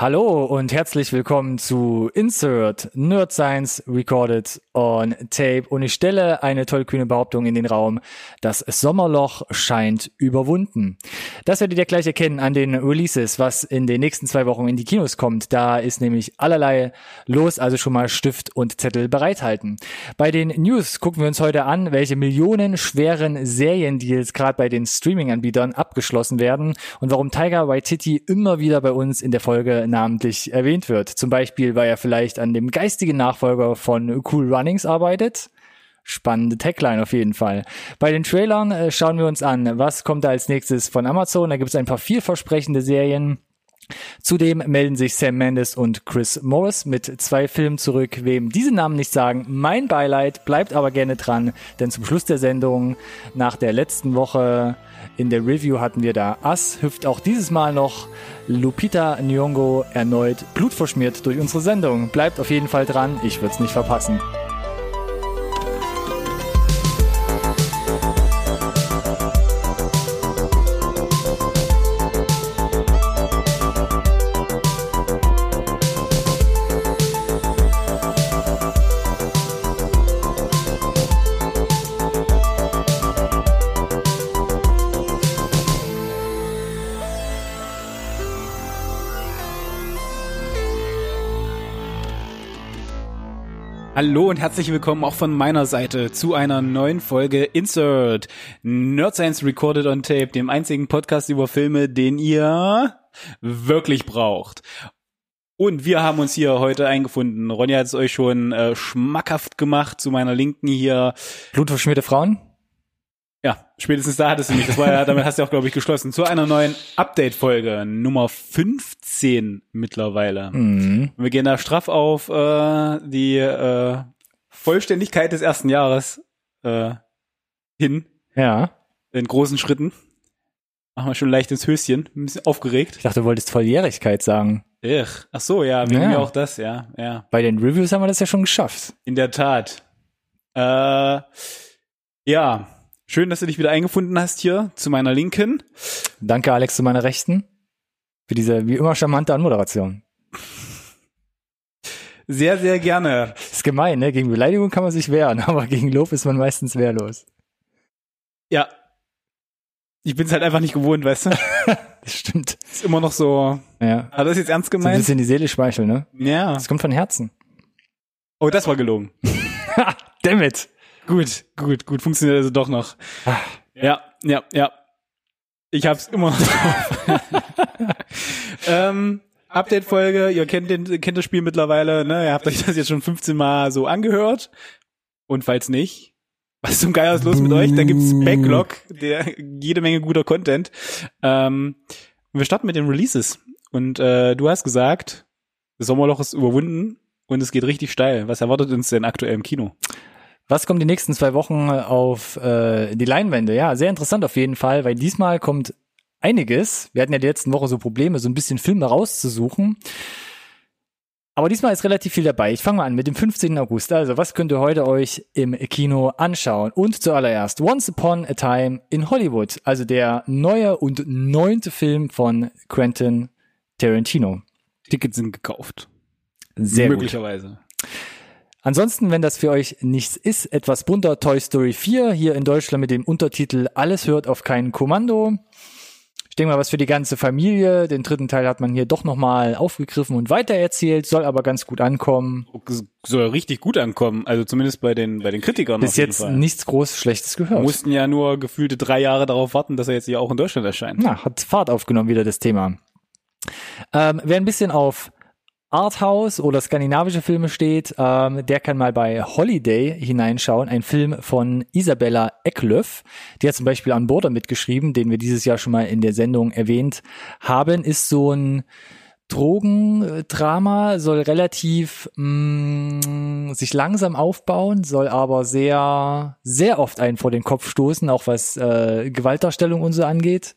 Hallo und herzlich willkommen zu Insert Nerd Science Recorded on Tape. Und ich stelle eine tollkühne Behauptung in den Raum, das Sommerloch scheint überwunden. Das werdet ihr gleich erkennen an den Releases, was in den nächsten 2 Wochen in die Kinos kommt. Da ist nämlich allerlei los, also schon mal Stift und Zettel bereithalten. Bei den News gucken wir uns heute an, welche millionenschweren Seriendeals gerade bei den Streaming-Anbietern abgeschlossen werden und warum Taika Waititi immer wieder bei uns in der Folge namentlich erwähnt wird. Zum Beispiel, weil er vielleicht an dem geistigen Nachfolger von Cool Runnings arbeitet. Spannende Tagline auf jeden Fall. Bei den Trailern schauen wir uns an, was kommt da als nächstes von Amazon. Da gibt es ein paar vielversprechende Serien. Zudem melden sich Sam Mendes und Chris Morris mit 2 Filmen zurück. Wem diese Namen nicht sagen, mein Beileid, bleibt aber gerne dran, denn zum Schluss der Sendung, nach der letzten Woche in der Review hatten wir da Us, hüpft auch dieses Mal noch Lupita Nyong'o erneut blutverschmiert durch unsere Sendung. Bleibt auf jeden Fall dran, ich würde es nicht verpassen. Hallo und herzlich willkommen auch von meiner Seite zu einer neuen Folge Insert Nerd Science Recorded on Tape, dem einzigen Podcast über Filme, den ihr wirklich braucht. Und wir haben uns hier heute eingefunden. Ronja hat es euch schon schmackhaft gemacht, zu meiner Linken hier. Blutverschmierte Frauen? Ja, spätestens da hattest du mich. Das war ja, damit hast du auch, glaube ich, geschlossen. Zu einer neuen Update-Folge, Nummer 15 mittlerweile. Mhm. Wir gehen da straff auf die Vollständigkeit des ersten Jahres hin. Ja. In großen Schritten. Machen wir schon leicht ins Höschen. Ein bisschen aufgeregt. Ich dachte, du wolltest Volljährigkeit sagen. Ach so, ja, wegen mir auch das, ja. Bei den Reviews haben wir das ja schon geschafft. In der Tat. Ja. Schön, dass du dich wieder eingefunden hast hier zu meiner Linken. Danke, Alex, zu meiner Rechten für diese wie immer charmante Anmoderation. Sehr, sehr gerne. Ist gemein, ne? Gegen Beleidigung kann man sich wehren, aber gegen Lob ist man meistens wehrlos. Ja. Ich bin es halt einfach nicht gewohnt, weißt du? Das stimmt. Ist immer noch so. Ja. Aber das ist jetzt ernst gemeint. So ein bisschen die Seele schmeicheln, ne? Ja. Das kommt von Herzen. Oh, das war gelogen. Damn it. Gut, funktioniert also doch noch. Ja. Ich hab's immer noch drauf. Update-Folge, ihr kennt das Spiel mittlerweile, ne? Ihr habt euch das jetzt schon 15 Mal so angehört. Und falls nicht, was zum Geier ist los mit euch? Da gibt's Backlog, jede Menge guter Content. Wir starten mit den Releases. Und du hast gesagt, das Sommerloch ist überwunden und es geht richtig steil. Was erwartet uns denn aktuell im Kino? Was kommt die nächsten 2 Wochen auf die Leinwände? Ja, sehr interessant auf jeden Fall, weil diesmal kommt einiges. Wir hatten ja die letzten Woche so Probleme, so ein bisschen Filme rauszusuchen. Aber diesmal ist relativ viel dabei. Ich fange mal an mit dem 15. August. Also, was könnt ihr heute euch im Kino anschauen? Und zuallererst Once Upon a Time in Hollywood. Also der neue und 9. Film von Quentin Tarantino. Tickets sind gekauft. Sehr möglicherweise. Gut. Ansonsten, wenn das für euch nichts ist, etwas bunter Toy Story 4, hier in Deutschland mit dem Untertitel Alles hört auf kein Kommando. Ich denke mal, was für die ganze Familie. Den 3. Teil hat man hier doch nochmal aufgegriffen und weitererzählt, soll aber ganz gut ankommen. Soll richtig gut ankommen, also zumindest bei den Kritikern. Bis jetzt nichts groß Schlechtes gehört. Mussten ja nur gefühlte 3 Jahre darauf warten, dass er jetzt hier auch in Deutschland erscheint. Na, hat Fahrt aufgenommen wieder das Thema. Wer ein bisschen auf Arthouse oder skandinavische Filme steht, der kann mal bei Holiday hineinschauen, ein Film von Isabella Eklöf, die hat zum Beispiel an Borda mitgeschrieben, den wir dieses Jahr schon mal in der Sendung erwähnt haben, ist so ein Drogendrama, soll relativ sich langsam aufbauen, soll aber sehr, sehr oft einen vor den Kopf stoßen, auch was Gewaltdarstellung und so angeht.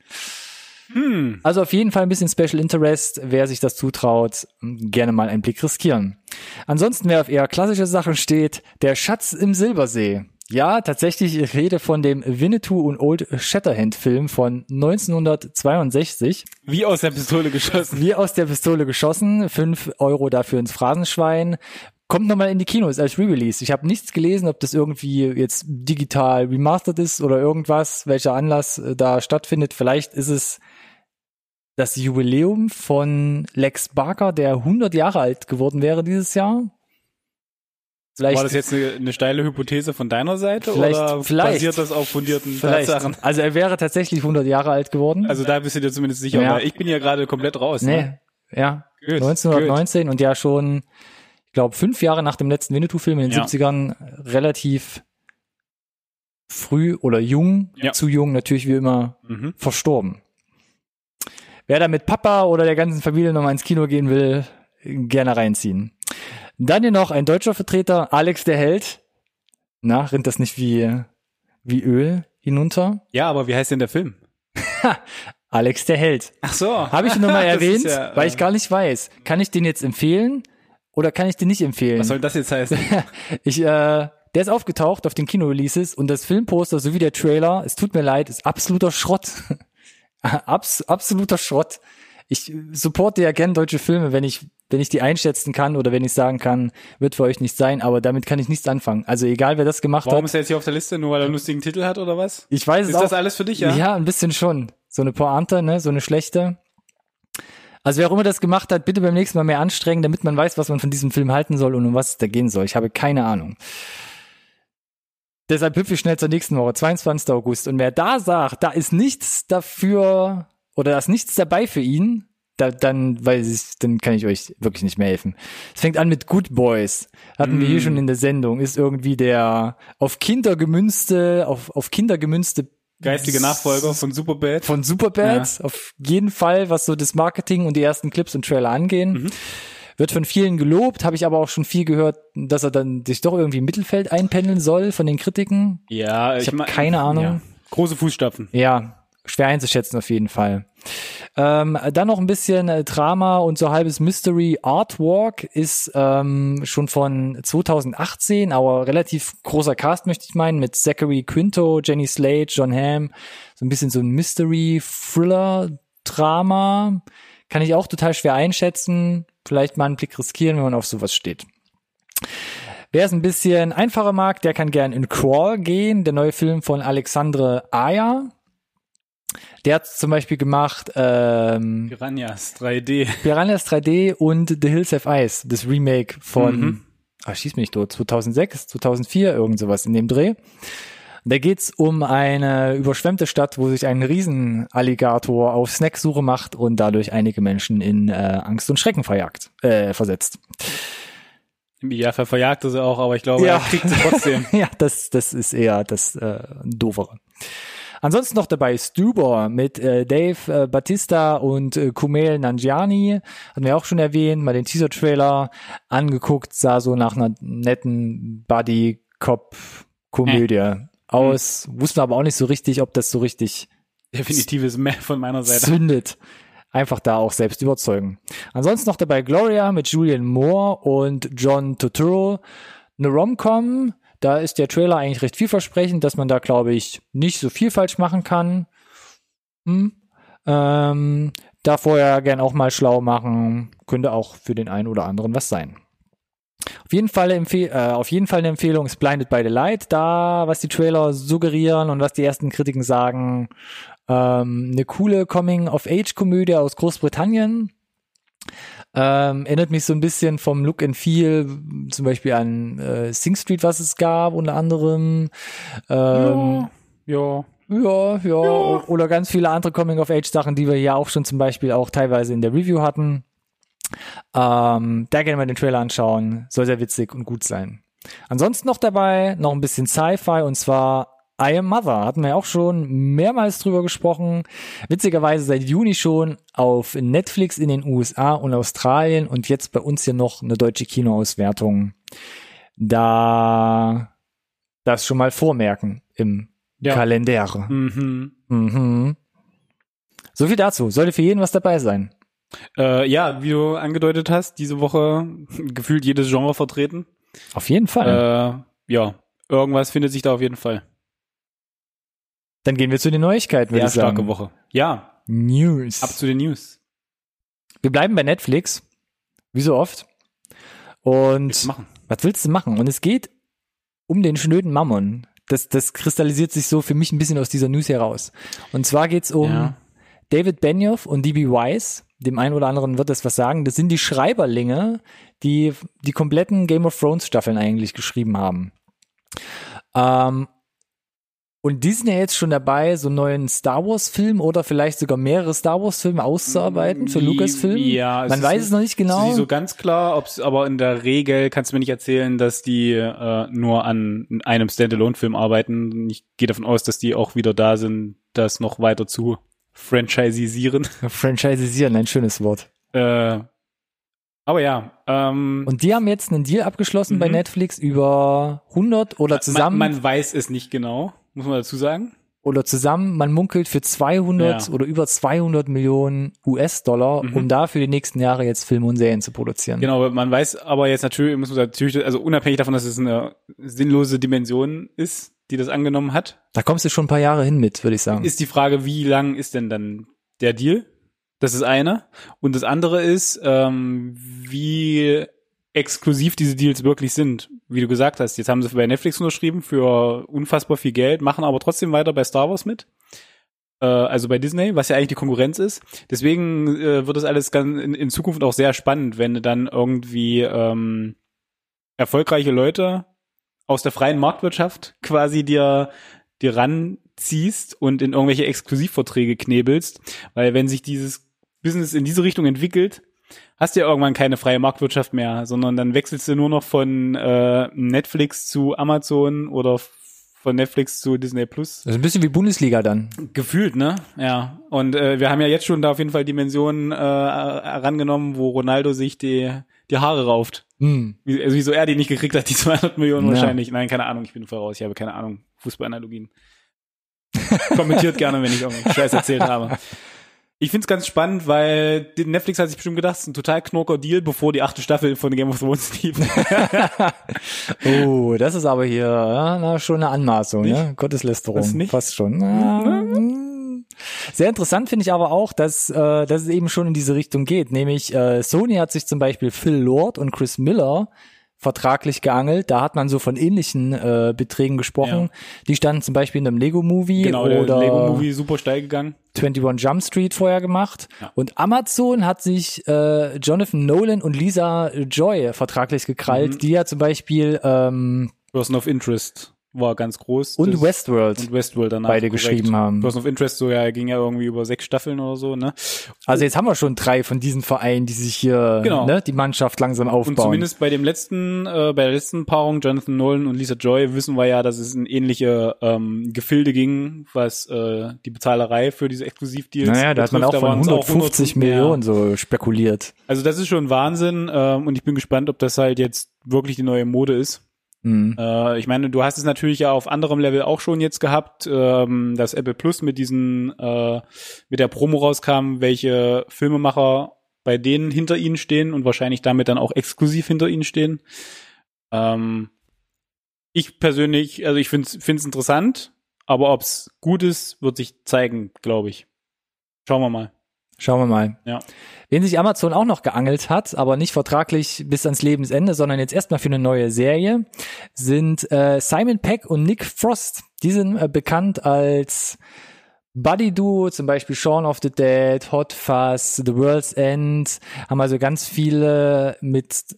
Also auf jeden Fall ein bisschen Special Interest. Wer sich das zutraut, gerne mal einen Blick riskieren. Ansonsten, wer auf eher klassische Sachen steht, der Schatz im Silbersee. Ja, tatsächlich, ich rede von dem Winnetou und Old Shatterhand Film von 1962. Wie aus der Pistole geschossen. 5 € dafür ins Phrasenschwein. Kommt nochmal in die Kinos als Re-Release. Ich habe nichts gelesen, ob das irgendwie jetzt digital remastered ist oder irgendwas, welcher Anlass da stattfindet. Vielleicht ist es das Jubiläum von Lex Barker, der 100 Jahre alt geworden wäre dieses Jahr. Vielleicht, war das jetzt eine steile Hypothese von deiner Seite oder basiert das auf fundierten Tatsachen? Also er wäre tatsächlich 100 Jahre alt geworden. Also da bist du dir zumindest sicher. Ja. Ich bin ja gerade komplett raus. Nee, ne? Ja. Good. 1919 Good. Und ja schon, ich glaube, 5 Jahre nach dem letzten Winnetou-Film in den 70ern relativ früh oder jung, zu jung natürlich wie immer, verstorben. Wer da mit Papa oder der ganzen Familie nochmal ins Kino gehen will, gerne reinziehen. Dann hier noch ein deutscher Vertreter, Alex der Held. Na, rinnt das nicht wie Öl hinunter? Ja, aber wie heißt denn der Film? Alex der Held. Ach so. Habe ich ihn nochmal erwähnt, weil ich gar nicht weiß. Kann ich den jetzt empfehlen oder kann ich den nicht empfehlen? Was soll das jetzt heißen? Der ist aufgetaucht auf den Kino-Releases und das Filmposter sowie der Trailer, es tut mir leid, ist absoluter Schrott. Absoluter Schrott. Ich supporte ja gern deutsche Filme, wenn ich die einschätzen kann oder wenn ich sagen kann, wird für euch nicht sein, aber damit kann ich nichts anfangen. Also egal, wer das gemacht hat. Warum ist er jetzt hier auf der Liste? Nur weil er einen lustigen Titel hat oder was? Ich weiß es auch. Ist das alles für dich, ja? Ja, ein bisschen schon. So eine Pointe, ne? So eine schlechte. Also wer auch immer das gemacht hat, bitte beim nächsten Mal mehr anstrengen, damit man weiß, was man von diesem Film halten soll und um was es da gehen soll. Ich habe keine Ahnung. Deshalb hüpfe ich schnell zur nächsten Woche, 22. August. Und wer da sagt, da ist nichts dafür oder da ist nichts dabei für ihn, dann kann ich euch wirklich nicht mehr helfen. Es fängt an mit Good Boys. Hatten wir hier schon in der Sendung. Ist irgendwie der auf Kinder gemünzte geistige Nachfolger von Superbad. Ja. Auf jeden Fall, was so das Marketing und die ersten Clips und Trailer angehen. Wird von vielen gelobt, habe ich aber auch schon viel gehört, dass er dann sich doch irgendwie im Mittelfeld einpendeln soll von den Kritiken. Ja, ich habe keine Ahnung. Ja. Große Fußstapfen. Ja. Schwer einzuschätzen auf jeden Fall. Dann noch ein bisschen Drama und so halbes Mystery. Artwork ist schon von 2018, aber relativ großer Cast, möchte ich meinen, mit Zachary Quinto, Jenny Slate, John Hamm. So ein bisschen so ein Mystery-Thriller-Drama. Kann ich auch total schwer einschätzen. Vielleicht mal einen Blick riskieren, wenn man auf sowas steht. Wer es ein bisschen einfacher mag, der kann gern in Crawl gehen. Der neue Film von Alexandre Aja. Der hat zum Beispiel gemacht Piranhas 3D und The Hills Have Eyes, das Remake von 2006, 2004, irgend sowas in dem Dreh. Da geht's um eine überschwemmte Stadt, wo sich ein Riesenalligator auf Snacksuche macht und dadurch einige Menschen in Angst und Schrecken versetzt. Ja, verjagt ist er auch, aber ich glaube, er kriegt es trotzdem. Ja, das ist eher das Doofere. Ansonsten noch dabei Stuber mit Dave Bautista und Kumail Nanjiani. Hatten wir auch schon erwähnt, mal den Teaser-Trailer angeguckt, sah so nach einer netten Buddy-Cop-Komödie aus. Wussten aber auch nicht so richtig, ob das so richtig definitives Mehr von meiner Seite zündet. Einfach da auch selbst überzeugen. Ansonsten noch dabei Gloria mit Julianne Moore und John Turturro. Eine Rom-Com. Da ist der Trailer eigentlich recht vielversprechend, dass man da, glaube ich, nicht so viel falsch machen kann. Da vorher gern auch mal schlau machen. Könnte auch für den einen oder anderen was sein. Auf jeden Fall eine Empfehlung ist Blinded by the Light. Da, was die Trailer suggerieren und was die ersten Kritiken sagen. Eine coole Coming-of-Age-Komödie aus Großbritannien. Erinnert mich so ein bisschen vom Look and Feel zum Beispiel an Sing Street, was es gab, unter anderem. Oder ganz viele andere Coming-of-Age-Sachen, die wir ja auch schon zum Beispiel auch teilweise in der Review hatten. Da gerne mal den Trailer anschauen, soll sehr witzig und gut sein. Ansonsten noch dabei, noch ein bisschen Sci-Fi und zwar I Am Mother, hatten wir ja auch schon mehrmals drüber gesprochen. Witzigerweise seit Juni schon auf Netflix in den USA und Australien und jetzt bei uns hier noch eine deutsche Kinoauswertung. Da das schon mal vormerken im Kalender. So viel dazu. Sollte für jeden was dabei sein. Wie du angedeutet hast, diese Woche gefühlt jedes Genre vertreten. Auf jeden Fall. Irgendwas findet sich da auf jeden Fall. Dann gehen wir zu den Neuigkeiten, würde ich sagen. Ja, starke Woche. Ja. News. Ab zu den News. Wir bleiben bei Netflix. Wie so oft. Und was willst du machen? Und es geht um den schnöden Mammon. Das kristallisiert sich so für mich ein bisschen aus dieser News heraus. Und zwar geht's um David Benioff und D.B. Weiss. Dem einen oder anderen wird das was sagen. Das sind die Schreiberlinge, die die kompletten Game of Thrones Staffeln eigentlich geschrieben haben. Und Disney jetzt schon dabei, so einen neuen Star Wars Film oder vielleicht sogar mehrere Star Wars Filme auszuarbeiten für Lucasfilm. Ja, man weiß es noch nicht genau. Ist so ganz klar, aber in der Regel kannst du mir nicht erzählen, dass die nur an einem Standalone-Film arbeiten. Ich gehe davon aus, dass die auch wieder da sind, das noch weiter zu franchisisieren. Franchisisieren, ein schönes Wort. Aber ja. Und die haben jetzt einen Deal abgeschlossen bei Netflix über 100 oder zusammen. Man weiß es nicht genau, muss man dazu sagen. Oder zusammen, man munkelt für 200 oder über 200 Millionen US-Dollar, um da für die nächsten Jahre jetzt Filme und Serien zu produzieren. Genau, man weiß aber jetzt natürlich, muss man natürlich, also unabhängig davon, dass es eine sinnlose Dimension ist, die das angenommen hat. Da kommst du schon ein paar Jahre hin mit, würde ich sagen. Ist die Frage, wie lang ist denn dann der Deal? Das ist eine. Und das andere ist, wie exklusiv diese Deals wirklich sind. Wie du gesagt hast, jetzt haben sie bei Netflix unterschrieben für unfassbar viel Geld, machen aber trotzdem weiter bei Star Wars mit. Also bei Disney, was ja eigentlich die Konkurrenz ist. Deswegen wird das alles in Zukunft auch sehr spannend, wenn du dann irgendwie erfolgreiche Leute aus der freien Marktwirtschaft quasi dir ranziehst und in irgendwelche Exklusivverträge knebelst. Weil wenn sich dieses Business in diese Richtung entwickelt, hast du ja irgendwann keine freie Marktwirtschaft mehr, sondern dann wechselst du nur noch von Netflix zu Amazon oder von Netflix zu Disney Plus. Das ist ein bisschen wie Bundesliga dann. Gefühlt, ne? Ja. Und wir haben ja jetzt schon da auf jeden Fall Dimensionen herangenommen, wo Ronaldo sich die Haare rauft. Also wieso er die nicht gekriegt hat, die 200 Millionen wahrscheinlich. Nein, keine Ahnung, ich bin voraus. Ich habe keine Ahnung. Fußballanalogien. Kommentiert gerne, wenn ich irgendeinen Scheiß erzählt habe. Ich find's ganz spannend, weil Netflix hat sich bestimmt gedacht, es ist ein total knorker Deal, bevor die 8. Staffel von Game of Thrones lief. Oh, das ist aber hier schon eine Anmaßung, ne? Gotteslästerung, fast schon. Sehr interessant finde ich aber auch, dass es eben schon in diese Richtung geht. Nämlich Sony hat sich zum Beispiel Phil Lord und Chris Miller vertraglich geangelt. Da hat man so von ähnlichen Beträgen gesprochen. Ja. Die standen zum Beispiel in einem Lego Movie oder Lego Movie super steil gegangen. 21 Jump Street vorher gemacht. Ja. Und Amazon hat sich Jonathan Nolan und Lisa Joy vertraglich gekrallt, die ja zum Beispiel Person of Interest war ganz groß. Und Westworld. Und Westworld danach. Beide geschrieben haben. Person of Interest, so ging ja irgendwie über 6 Staffeln oder so, ne? Also jetzt haben wir schon 3 von diesen Vereinen, die sich hier, die Mannschaft langsam aufbauen. Und zumindest bei dem letzten, bei der letzten Paarung, Jonathan Nolan und Lisa Joy, wissen wir ja, dass es in ähnliche Gefilde ging, was die Bezahlerei für diese Exklusivdeals betrifft. Naja, da hat man auch von 150 Millionen so spekuliert. Also das ist schon Wahnsinn, und ich bin gespannt, ob das halt jetzt wirklich die neue Mode ist. Ich meine, du hast es natürlich ja auf anderem Level auch schon jetzt gehabt, dass Apple Plus mit mit der Promo rauskam, welche Filmemacher bei denen hinter ihnen stehen und wahrscheinlich damit dann auch exklusiv hinter ihnen stehen. Ich persönlich, also ich find's interessant, aber ob's gut ist, wird sich zeigen, glaube ich. Schauen wir mal. Ja. Wen sich Amazon auch noch geangelt hat, aber nicht vertraglich bis ans Lebensende, sondern jetzt erstmal für eine neue Serie, sind Simon Pegg und Nick Frost. Die sind bekannt als Buddy-Duo, zum Beispiel Shaun of the Dead, Hot Fuzz, The World's End, haben also ganz viele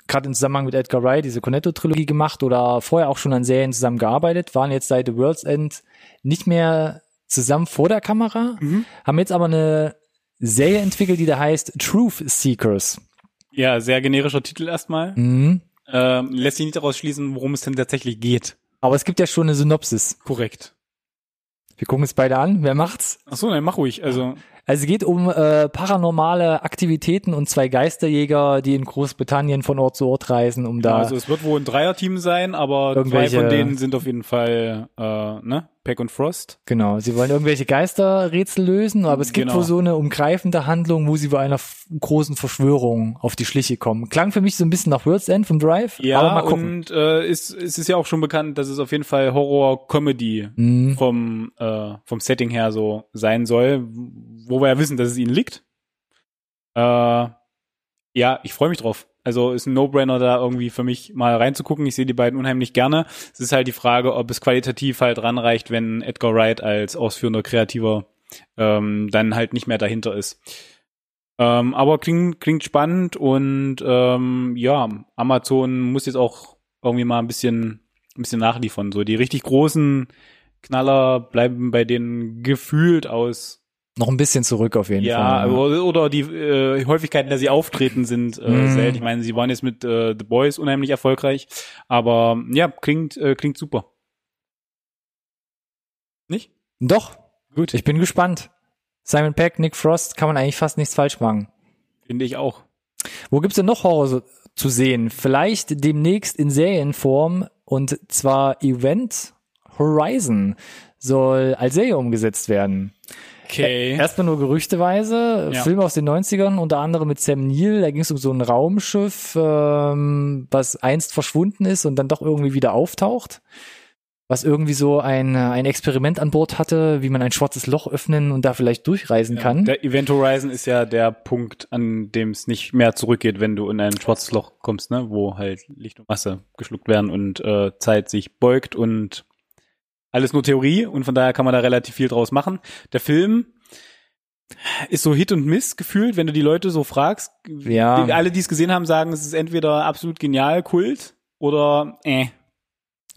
gerade im Zusammenhang mit Edgar Wright, diese Cornetto-Trilogie gemacht oder vorher auch schon an Serien zusammengearbeitet, waren jetzt seit The World's End nicht mehr zusammen vor der Kamera, haben jetzt aber eine Serie entwickelt, die da heißt Truth Seekers. Ja, sehr generischer Titel erstmal. Lässt sich nicht daraus schließen, worum es denn tatsächlich geht. Aber es gibt ja schon eine Synopsis. Korrekt. Wir gucken es beide an. Wer macht's? Ach so, nein, mach ruhig. Also Also es geht um paranormale Aktivitäten und zwei Geisterjäger, die in Großbritannien von Ort zu Ort reisen, um da... Also es wird wohl ein Dreierteam sein, aber zwei von denen sind auf jeden Fall, Pegg und Frost. Genau, sie wollen irgendwelche Geisterrätsel lösen, aber es gibt wohl so eine umgreifende Handlung, wo sie bei einer großen Verschwörung auf die Schliche kommen. Klang für mich so ein bisschen nach World's End vom Drive, ja, aber mal gucken. Und es ist ja auch schon bekannt, dass es auf jeden Fall Horror-Comedy vom Setting her so sein soll, wo wir ja wissen, dass es ihnen liegt. Ja, ich freue mich drauf. Also ist ein No-Brainer, da irgendwie für mich mal reinzugucken. Ich sehe die beiden unheimlich gerne. Es ist halt die Frage, ob es qualitativ halt ranreicht, wenn Edgar Wright als ausführender Kreativer dann halt nicht mehr dahinter ist. Aber klingt spannend und Amazon muss jetzt auch irgendwie mal ein bisschen nachliefern. So die richtig großen Knaller bleiben bei denen gefühlt aus. Noch ein bisschen zurück auf jeden Fall. Ja, oder die Häufigkeiten, dass sie auftreten, sind selten. Ich meine, sie waren jetzt mit The Boys unheimlich erfolgreich. Aber ja, klingt super. Nicht? Doch. Gut. Ich bin gespannt. Simon Pegg, Nick Frost, kann man eigentlich fast nichts falsch machen. Finde ich auch. Wo gibt's denn noch Horror zu sehen? Vielleicht demnächst in Serienform, und zwar Event Horizon soll als Serie umgesetzt werden. Okay. Erstmal nur gerüchteweise. Ja. Film aus den 90ern, unter anderem mit Sam Neill. Da ging es um so ein Raumschiff, was einst verschwunden ist und dann doch irgendwie wieder auftaucht. Was irgendwie so ein Experiment an Bord hatte, wie man ein schwarzes Loch öffnen und da vielleicht durchreisen kann. Der Event Horizon ist ja der Punkt, an dem es nicht mehr zurückgeht, wenn du in ein schwarzes Loch kommst, ne? Wo halt Licht und Masse geschluckt werden und Zeit sich beugt und alles nur Theorie, und von daher kann man da relativ viel draus machen. Der Film ist so Hit und Miss gefühlt, wenn du die Leute so fragst. Ja. Alle, die es gesehen haben, sagen, es ist entweder absolut genial, Kult, oder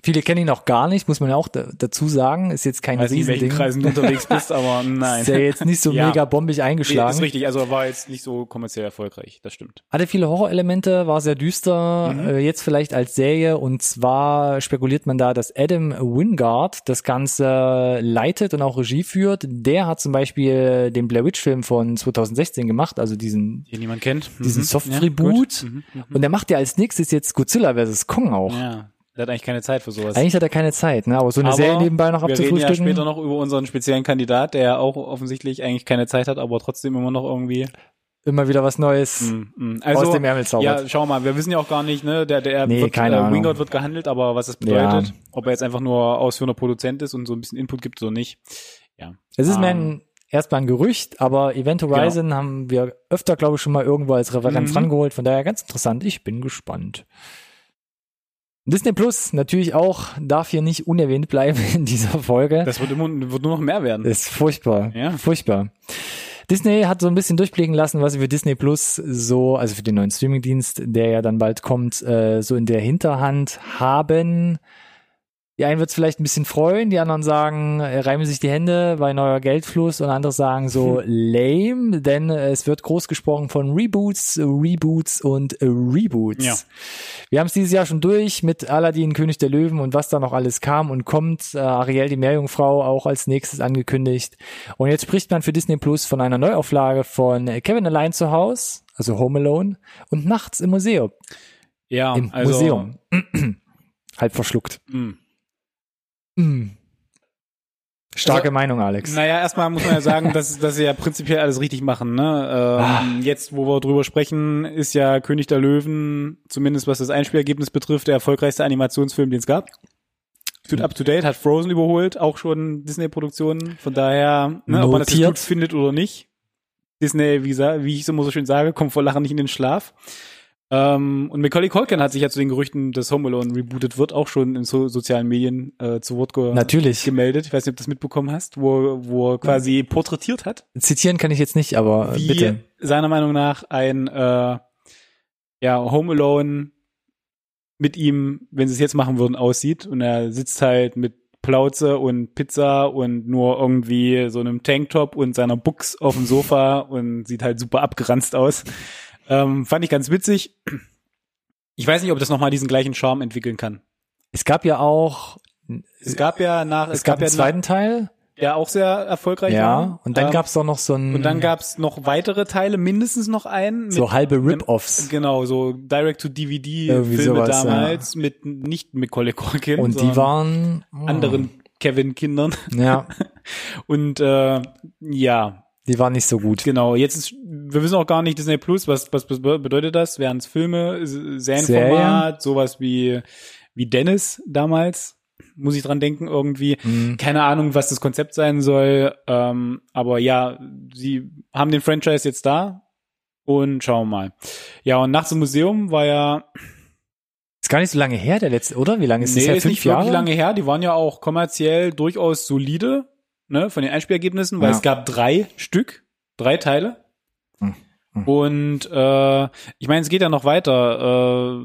Viele kennen ihn auch gar nicht, muss man ja auch dazu sagen. Ist jetzt kein Riesending. Ich weiß nicht, in welchen Kreisen du unterwegs bist, aber nein. Ist ja jetzt nicht so mega bombig eingeschlagen. Nee, ist richtig, also war jetzt nicht so kommerziell erfolgreich, das stimmt. Hatte viele Horrorelemente, war sehr düster, jetzt vielleicht als Serie, und zwar spekuliert man da, dass Adam Wingard das Ganze leitet und auch Regie führt. Der hat zum Beispiel den Blair Witch Film von 2016 gemacht, also den niemand kennt. Diesen Soft-Reboot. Ja, und der macht ja als nächstes jetzt Godzilla vs. Kong auch. Ja. Der hat eigentlich keine Zeit für sowas. Eigentlich hat er keine Zeit, ne? Aber so eine Serie nebenbei noch abzufrühstücken. Wir reden ja später noch über unseren speziellen Kandidat, der ja auch offensichtlich eigentlich keine Zeit hat, aber trotzdem immer noch irgendwie... Immer wieder was Neues also, aus dem Ärmel zaubert. Ja, schau mal, wir wissen ja auch gar nicht, ne? Wingard wird gehandelt, aber was das bedeutet, ob er jetzt einfach nur ausführender Produzent ist und so ein bisschen Input gibt oder nicht. Ja. Es ist erstmal ein Gerücht, aber Event Horizon haben wir öfter, glaube ich, schon mal irgendwo als Referenz rangeholt. Von daher ganz interessant. Ich bin gespannt. Disney Plus natürlich auch, darf hier nicht unerwähnt bleiben in dieser Folge. Das wird nur noch mehr werden. Das ist furchtbar, furchtbar. Disney hat so ein bisschen durchblicken lassen, was sie für Disney Plus so, also für den neuen Streamingdienst, der ja dann bald kommt, so in der Hinterhand haben. Die einen wird es vielleicht ein bisschen freuen, die anderen sagen, reimen sich die Hände bei neuer Geldfluss, und andere sagen so lame, denn es wird groß gesprochen von Reboots, Reboots und Reboots. Ja. Wir haben es dieses Jahr schon durch mit Aladdin, König der Löwen und was da noch alles kam und kommt. Ariel, die Meerjungfrau, auch als nächstes angekündigt. Und jetzt spricht man für Disney Plus von einer Neuauflage von Kevin allein zu Hause, also Home Alone, und Nachts im Museum. Ja, im Museum. Halb verschluckt. Starke Meinung, Alex. Naja, erstmal muss man ja sagen, dass sie ja prinzipiell alles richtig machen, ne? Jetzt, wo wir drüber sprechen, ist ja König der Löwen, zumindest was das Einspielergebnis betrifft, der erfolgreichste Animationsfilm, den es gab. Steht up to date, hat Frozen überholt, auch schon Disney-Produktionen. Von daher, ne, ob man das gut findet oder nicht. Disney, wie ich es immer so schön sage, kommt vor Lachen nicht in den Schlaf. Und Macaulay Culkin hat sich ja zu den Gerüchten, dass Home Alone rebootet wird, auch schon in sozialen Medien zu Wort gemeldet. Ich weiß nicht, ob du das mitbekommen hast, wo er quasi porträtiert hat. Zitieren kann ich jetzt nicht, aber wie bitte. Seiner Meinung nach ein Home Alone mit ihm, wenn sie es jetzt machen würden, aussieht. Und er sitzt halt mit Plauze und Pizza und nur irgendwie so einem Tanktop und seiner Buchs auf dem Sofa und sieht halt super abgeranzt aus. Fand ich ganz witzig. Ich weiß nicht, ob das nochmal diesen gleichen Charme entwickeln kann. Es gab ja auch... Es gab ja nach... Es gab einen zweiten Teil. der auch sehr erfolgreich war. Ja, und dann gab's doch noch so ein... Und dann gab's noch weitere Teile, mindestens noch einen. Mit, so halbe Rip-Offs. Genau, so Direct-to-DVD-Filme damals, mit nicht Macaulay Culkin. Und die waren... anderen Kevin-Kindern. Ja. Und ja... Die waren nicht so gut. Genau, jetzt ist, wir wissen auch gar nicht, Disney Plus, was bedeutet das? Wären es Filme, Serienformat, sowas wie Dennis damals, muss ich dran denken irgendwie. Mhm. Keine Ahnung, was das Konzept sein soll, aber ja, sie haben den Franchise jetzt da und schauen mal. Ja, und Nachts im Museum war ja... Ist gar nicht so lange her, der letzte, oder? Wie lange ist das her? 5 Jahre? Nicht wirklich lange her, die waren ja auch kommerziell durchaus solide. Ne, von den Einspielergebnissen, weil es gab 3 Teile. Mhm. Und ich meine, es geht ja noch weiter.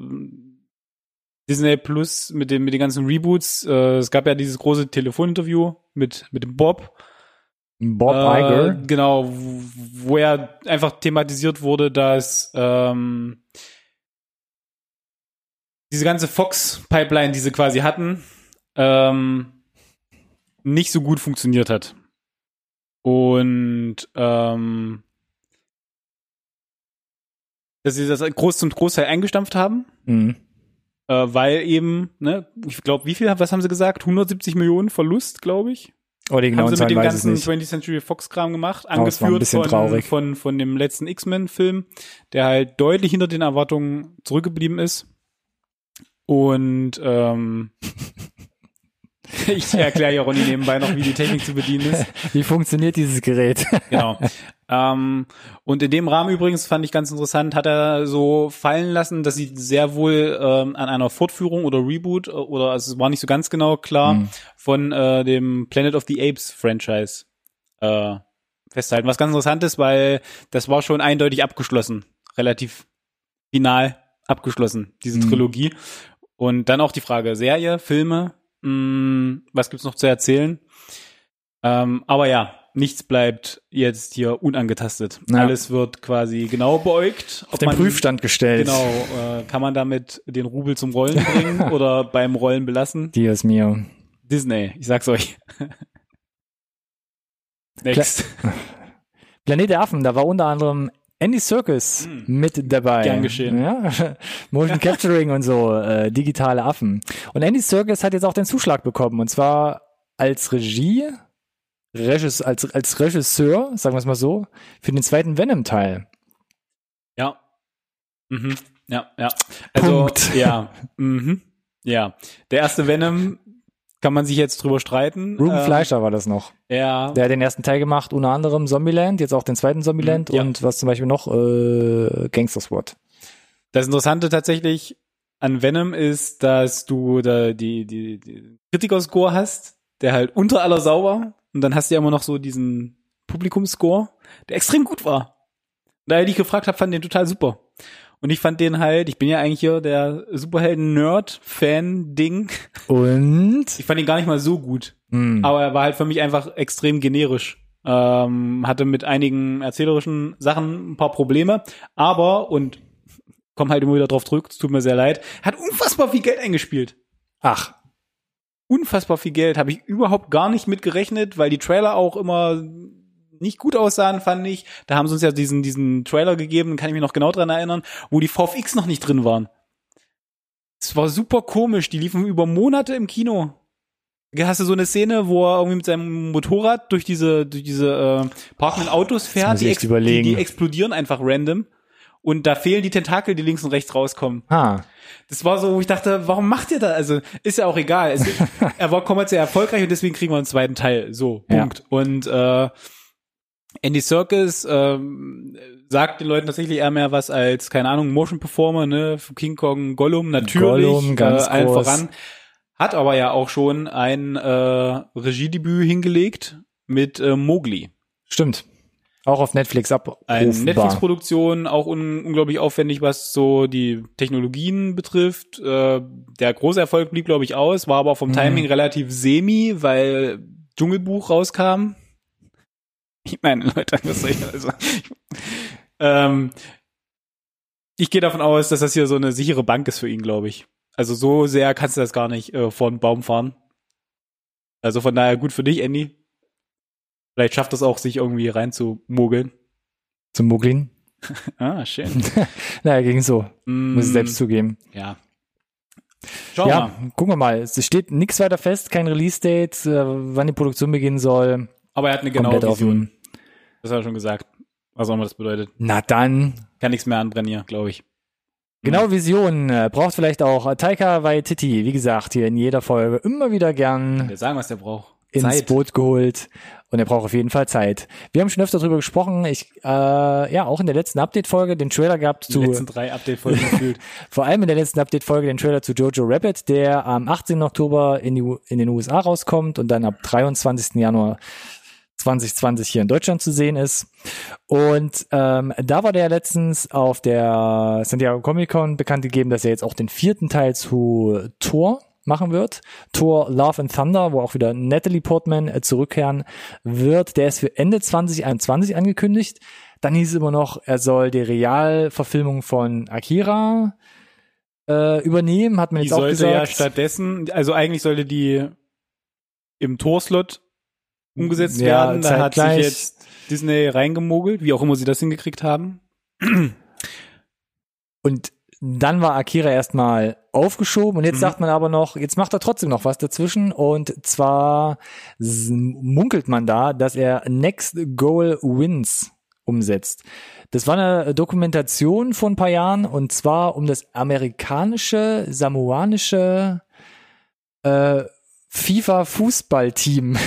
Disney Plus mit den ganzen Reboots. Es gab ja dieses große Telefoninterview mit dem Bob Iger. Genau, wo ja einfach thematisiert wurde, dass diese ganze Fox-Pipeline, die sie quasi hatten, nicht so gut funktioniert hat. Und dass sie das zum Großteil eingestampft haben, weil eben, ne, ich glaube, was haben sie gesagt? 170 Millionen Verlust, glaube ich. Oder genau, haben sie mit dem ganzen 20th Century Fox-Kram gemacht, angeführt von dem letzten X-Men-Film, der halt deutlich hinter den Erwartungen zurückgeblieben ist. Und ich erkläre ja Ronny nebenbei noch, wie die Technik zu bedienen ist. Wie funktioniert dieses Gerät? Genau. Und in dem Rahmen übrigens, fand ich ganz interessant, hat er so fallen lassen, dass sie sehr wohl an einer Fortführung oder Reboot, oder also es war nicht so ganz genau klar, von dem Planet of the Apes Franchise festhalten. Was ganz interessant ist, weil das war schon eindeutig abgeschlossen. Relativ final abgeschlossen, diese Trilogie. Und dann auch die Frage, Serie, Filme, was gibt's noch zu erzählen? Aber ja, nichts bleibt jetzt hier unangetastet. Ja. Alles wird quasi genau beäugt. Auf den Prüfstand gestellt. Genau. Kann man damit den Rubel zum Rollen bringen oder beim Rollen belassen? Dios mio. Disney, ich sag's euch. Next. Planet der Affen, da war unter anderem Andy Serkis mit dabei. Gern geschehen. Ja? Motion Capturing und so, digitale Affen. Und Andy Serkis hat jetzt auch den Zuschlag bekommen. Und zwar als als Regisseur, sagen wir es mal so, für den zweiten Venom-Teil. Ja. Mhm. Ja. Also, Punkt. Ja. Mhm. Ja. Der erste Venom kann man sich jetzt drüber streiten. Ruben Fleischer war das noch. Ja. Der hat den ersten Teil gemacht, unter anderem Zombieland, jetzt auch den zweiten Zombieland und was zum Beispiel noch, Gangster Squad. Das Interessante tatsächlich an Venom ist, dass du da die Kritikerscore hast, der halt unter aller Sau war, und dann hast du ja immer noch so diesen Publikumsscore, der extrem gut war. Da ich dich gefragt habe, fand den total super. Und ich fand den halt, ich bin ja eigentlich hier der Superhelden-Nerd-Fan-Ding. Und? Ich fand ihn gar nicht mal so gut. Mm. Aber er war halt für mich einfach extrem generisch. Hatte mit einigen erzählerischen Sachen ein paar Probleme. Aber, und komm halt immer wieder drauf zurück, es tut mir sehr leid, hat unfassbar viel Geld eingespielt. Ach. Unfassbar viel Geld, habe ich überhaupt gar nicht mitgerechnet, weil die Trailer auch immer nicht gut aussahen, fand ich. Da haben sie uns ja diesen Trailer gegeben, kann ich mich noch genau dran erinnern, wo die VFX noch nicht drin waren. Es war super komisch, die liefen über Monate im Kino. Hast du so eine Szene, wo er irgendwie mit seinem Motorrad durch diese parkenden Autos fährt, die explodieren einfach random. Und da fehlen die Tentakel, die links und rechts rauskommen. Das war so, wo ich dachte, warum macht ihr das? Also, ist ja auch egal. Er war kommerziell erfolgreich und deswegen kriegen wir einen zweiten Teil. So, Punkt. Ja. Und Andy Serkis sagt den Leuten tatsächlich eher mehr was als, keine Ahnung, Motion Performer, ne? King Kong, Gollum, natürlich. Gollum, ganz allen voran. Hat aber ja auch schon ein Regiedebüt hingelegt mit Mowgli. Stimmt. Auch auf Netflix abrufbar. Eine Netflix-Produktion, auch unglaublich aufwendig, was so die Technologien betrifft. Der große Erfolg blieb, glaube ich, aus, war aber vom Timing relativ semi, weil Dschungelbuch rauskam. Ich meine, Leute, was soll ich also? Ich gehe davon aus, dass das hier so eine sichere Bank ist für ihn, glaube ich. Also so sehr kannst du das gar nicht vor den Baum fahren. Also von daher gut für dich, Andy. Vielleicht schafft es auch, sich irgendwie reinzumogeln. Zum Mogeln? Ah, schön. Naja, ging so. Muss ich selbst zugeben. Ja. Schauen wir mal. Gucken wir mal. Es steht nichts weiter fest, kein Release-Date, wann die Produktion beginnen soll. Aber er hat eine genaue Vision. Das hat er schon gesagt. Was auch immer das bedeutet. Na dann. Kann nichts mehr anbrennen hier, glaube ich. Genau, Vision. Braucht vielleicht auch Taika Waititi. Wie gesagt, hier in jeder Folge immer wieder gern. Wir sagen, was der braucht. Ins Boot geholt. Und er braucht auf jeden Fall Zeit. Wir haben schon öfter darüber gesprochen. Ich auch in der letzten Update-Folge den Trailer gehabt zu... Die letzten 3 Update-Folgen gefühlt. Vor allem in der letzten Update-Folge den Trailer zu Jojo Rabbit, der am 18. Oktober in den USA rauskommt und dann ab 23. Januar 2020 hier in Deutschland zu sehen ist. Und da war der letztens auf der San Diego Comic-Con bekannt gegeben, dass er jetzt auch den 4. Teil zu Thor machen wird. Thor Love and Thunder, wo auch wieder Natalie Portman zurückkehren wird. Der ist für Ende 2021 angekündigt. Dann hieß es immer noch, er soll die Realverfilmung von Akira übernehmen, hat man jetzt auch gesagt. Die sollte ja stattdessen, also eigentlich sollte die im Thor-Slot umgesetzt werden. Da hat sich jetzt Disney reingemogelt, wie auch immer sie das hingekriegt haben. Und dann war Akira erstmal aufgeschoben und jetzt sagt man aber noch, jetzt macht er trotzdem noch was dazwischen und zwar munkelt man da, dass er Next Goal Wins umsetzt. Das war eine Dokumentation vor ein paar Jahren und zwar um das amerikanische, samoanische FIFA-Fußballteam.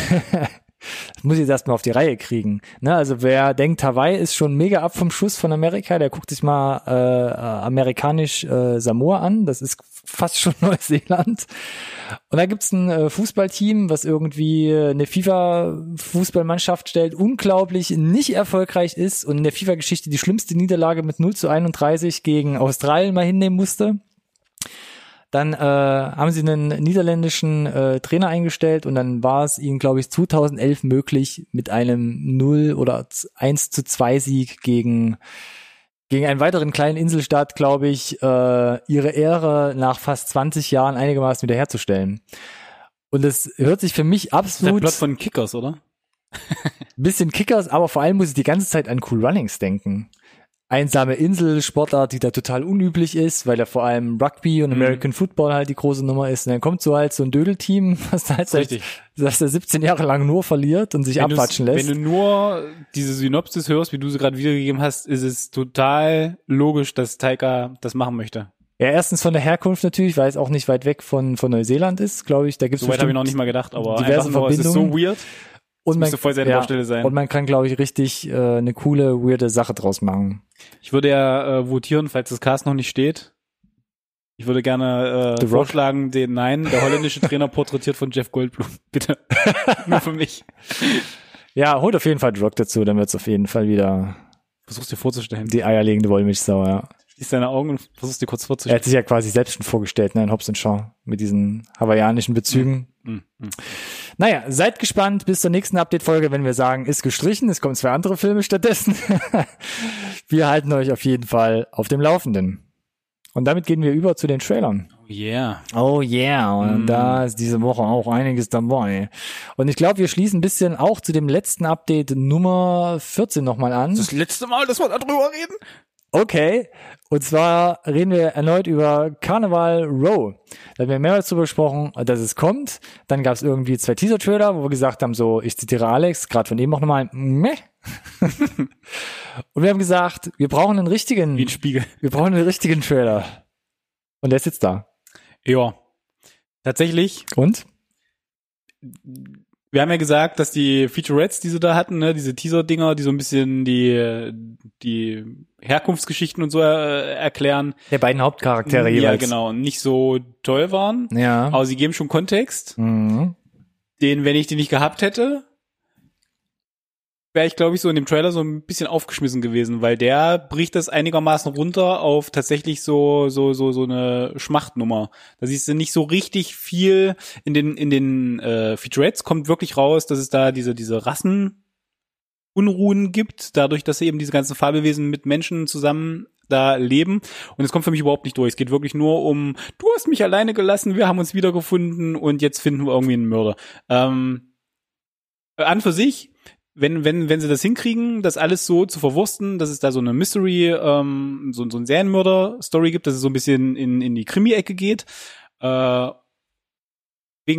Das muss ich jetzt erstmal auf die Reihe kriegen. Ne? Also wer denkt, Hawaii ist schon mega ab vom Schuss von Amerika, der guckt sich mal amerikanisch Samoa an. Das ist fast schon Neuseeland. Und da gibt's ein Fußballteam, was irgendwie eine FIFA-Fußballmannschaft stellt, unglaublich nicht erfolgreich ist und in der FIFA-Geschichte die schlimmste Niederlage mit 0-31 gegen Australien mal hinnehmen musste. Dann haben sie einen niederländischen Trainer eingestellt und dann war es ihnen, glaube ich, 2011 möglich, mit einem 0-1-2 Sieg gegen einen weiteren kleinen Inselstaat, glaube ich, ihre Ehre nach fast 20 Jahren einigermaßen wiederherzustellen. Und das hört sich für mich absolut... Das ist der Plot von Kickers, oder? Bisschen Kickers, aber vor allem muss ich die ganze Zeit an Cool Runnings denken. Einsame Insel, Sportart, die da total unüblich ist, weil da vor allem Rugby und American Football halt die große Nummer ist. Und dann kommt so halt so ein Dödelteam, was da halt dass er 17 Jahre lang nur verliert und sich abwatschen lässt. Wenn du nur diese Synopsis hörst, wie du sie gerade wiedergegeben hast, ist es total logisch, dass Taika das machen möchte. Ja, erstens von der Herkunft natürlich, weil es auch nicht weit weg von Neuseeland ist, glaube ich. Da gibt's so weit habe ich noch nicht mal gedacht, aber diverse Verbindungen. Es ist so weird. Und man, voll sein. Und man kann, glaube ich, richtig eine coole, weirde Sache draus machen. Ich würde ja votieren, falls das Cast noch nicht steht. Ich würde gerne vorschlagen, der holländische Trainer porträtiert von Jeff Goldblum. Bitte. Nur für mich. Ja, holt auf jeden Fall The Rock dazu, dann wird's auf jeden Fall wieder... Versuch's dir vorzustellen. Die eierlegende Wollmilchsau, ja. Schließ deine Augen und versuch's dir kurz vorzustellen. Er hat sich ja quasi selbst schon vorgestellt, ne, in Hobbs & Shaw. Mit diesen hawaiianischen Bezügen. Naja, seid gespannt bis zur nächsten Update-Folge, wenn wir sagen, ist gestrichen, es kommen 2 andere Filme stattdessen. Wir halten euch auf jeden Fall auf dem Laufenden. Und damit gehen wir über zu den Trailern. Oh yeah. Und da ist diese Woche auch einiges dabei. Und ich glaube, wir schließen ein bisschen auch zu dem letzten Update Nummer 14 nochmal an. Das letzte Mal, dass wir da drüber reden? Okay, und zwar reden wir erneut über Carnival Row. Da haben wir mehrmals drüber gesprochen, dass es kommt. Dann gab es irgendwie 2 Teaser-Trailer, wo wir gesagt haben, so, ich zitiere Alex, gerade von eben auch nochmal, meh. Und wir haben gesagt, wir brauchen einen richtigen... Wie ein Spiegel. Wir brauchen einen richtigen Trailer. Und der ist jetzt da. Ja, tatsächlich. Und? Wir haben ja gesagt, dass die Featurettes, die sie da hatten, ne, diese Teaser-Dinger, die so ein bisschen die Herkunftsgeschichten und so erklären. Der beiden Hauptcharaktere jeweils. Ja, genau. Nicht so toll waren. Ja. Aber sie geben schon Kontext. Mhm. Den, wenn ich den nicht gehabt hätte, wäre ich, glaube ich, so in dem Trailer so ein bisschen aufgeschmissen gewesen, weil der bricht das einigermaßen runter auf tatsächlich so eine Schmachtnummer. Da siehst du nicht so richtig viel in den Featurettes kommt wirklich raus, dass es da diese Rassenunruhen gibt, dadurch, dass eben diese ganzen Fabelwesen mit Menschen zusammen da leben. Und es kommt für mich überhaupt nicht durch. Es geht wirklich nur um, du hast mich alleine gelassen, wir haben uns wiedergefunden und jetzt finden wir irgendwie einen Mörder. An für sich wenn sie das hinkriegen, das alles so zu verwursten, dass es da so eine Mystery, so ein Serienmörder-Story gibt, dass es so ein bisschen in die Krimi-Ecke geht, wegen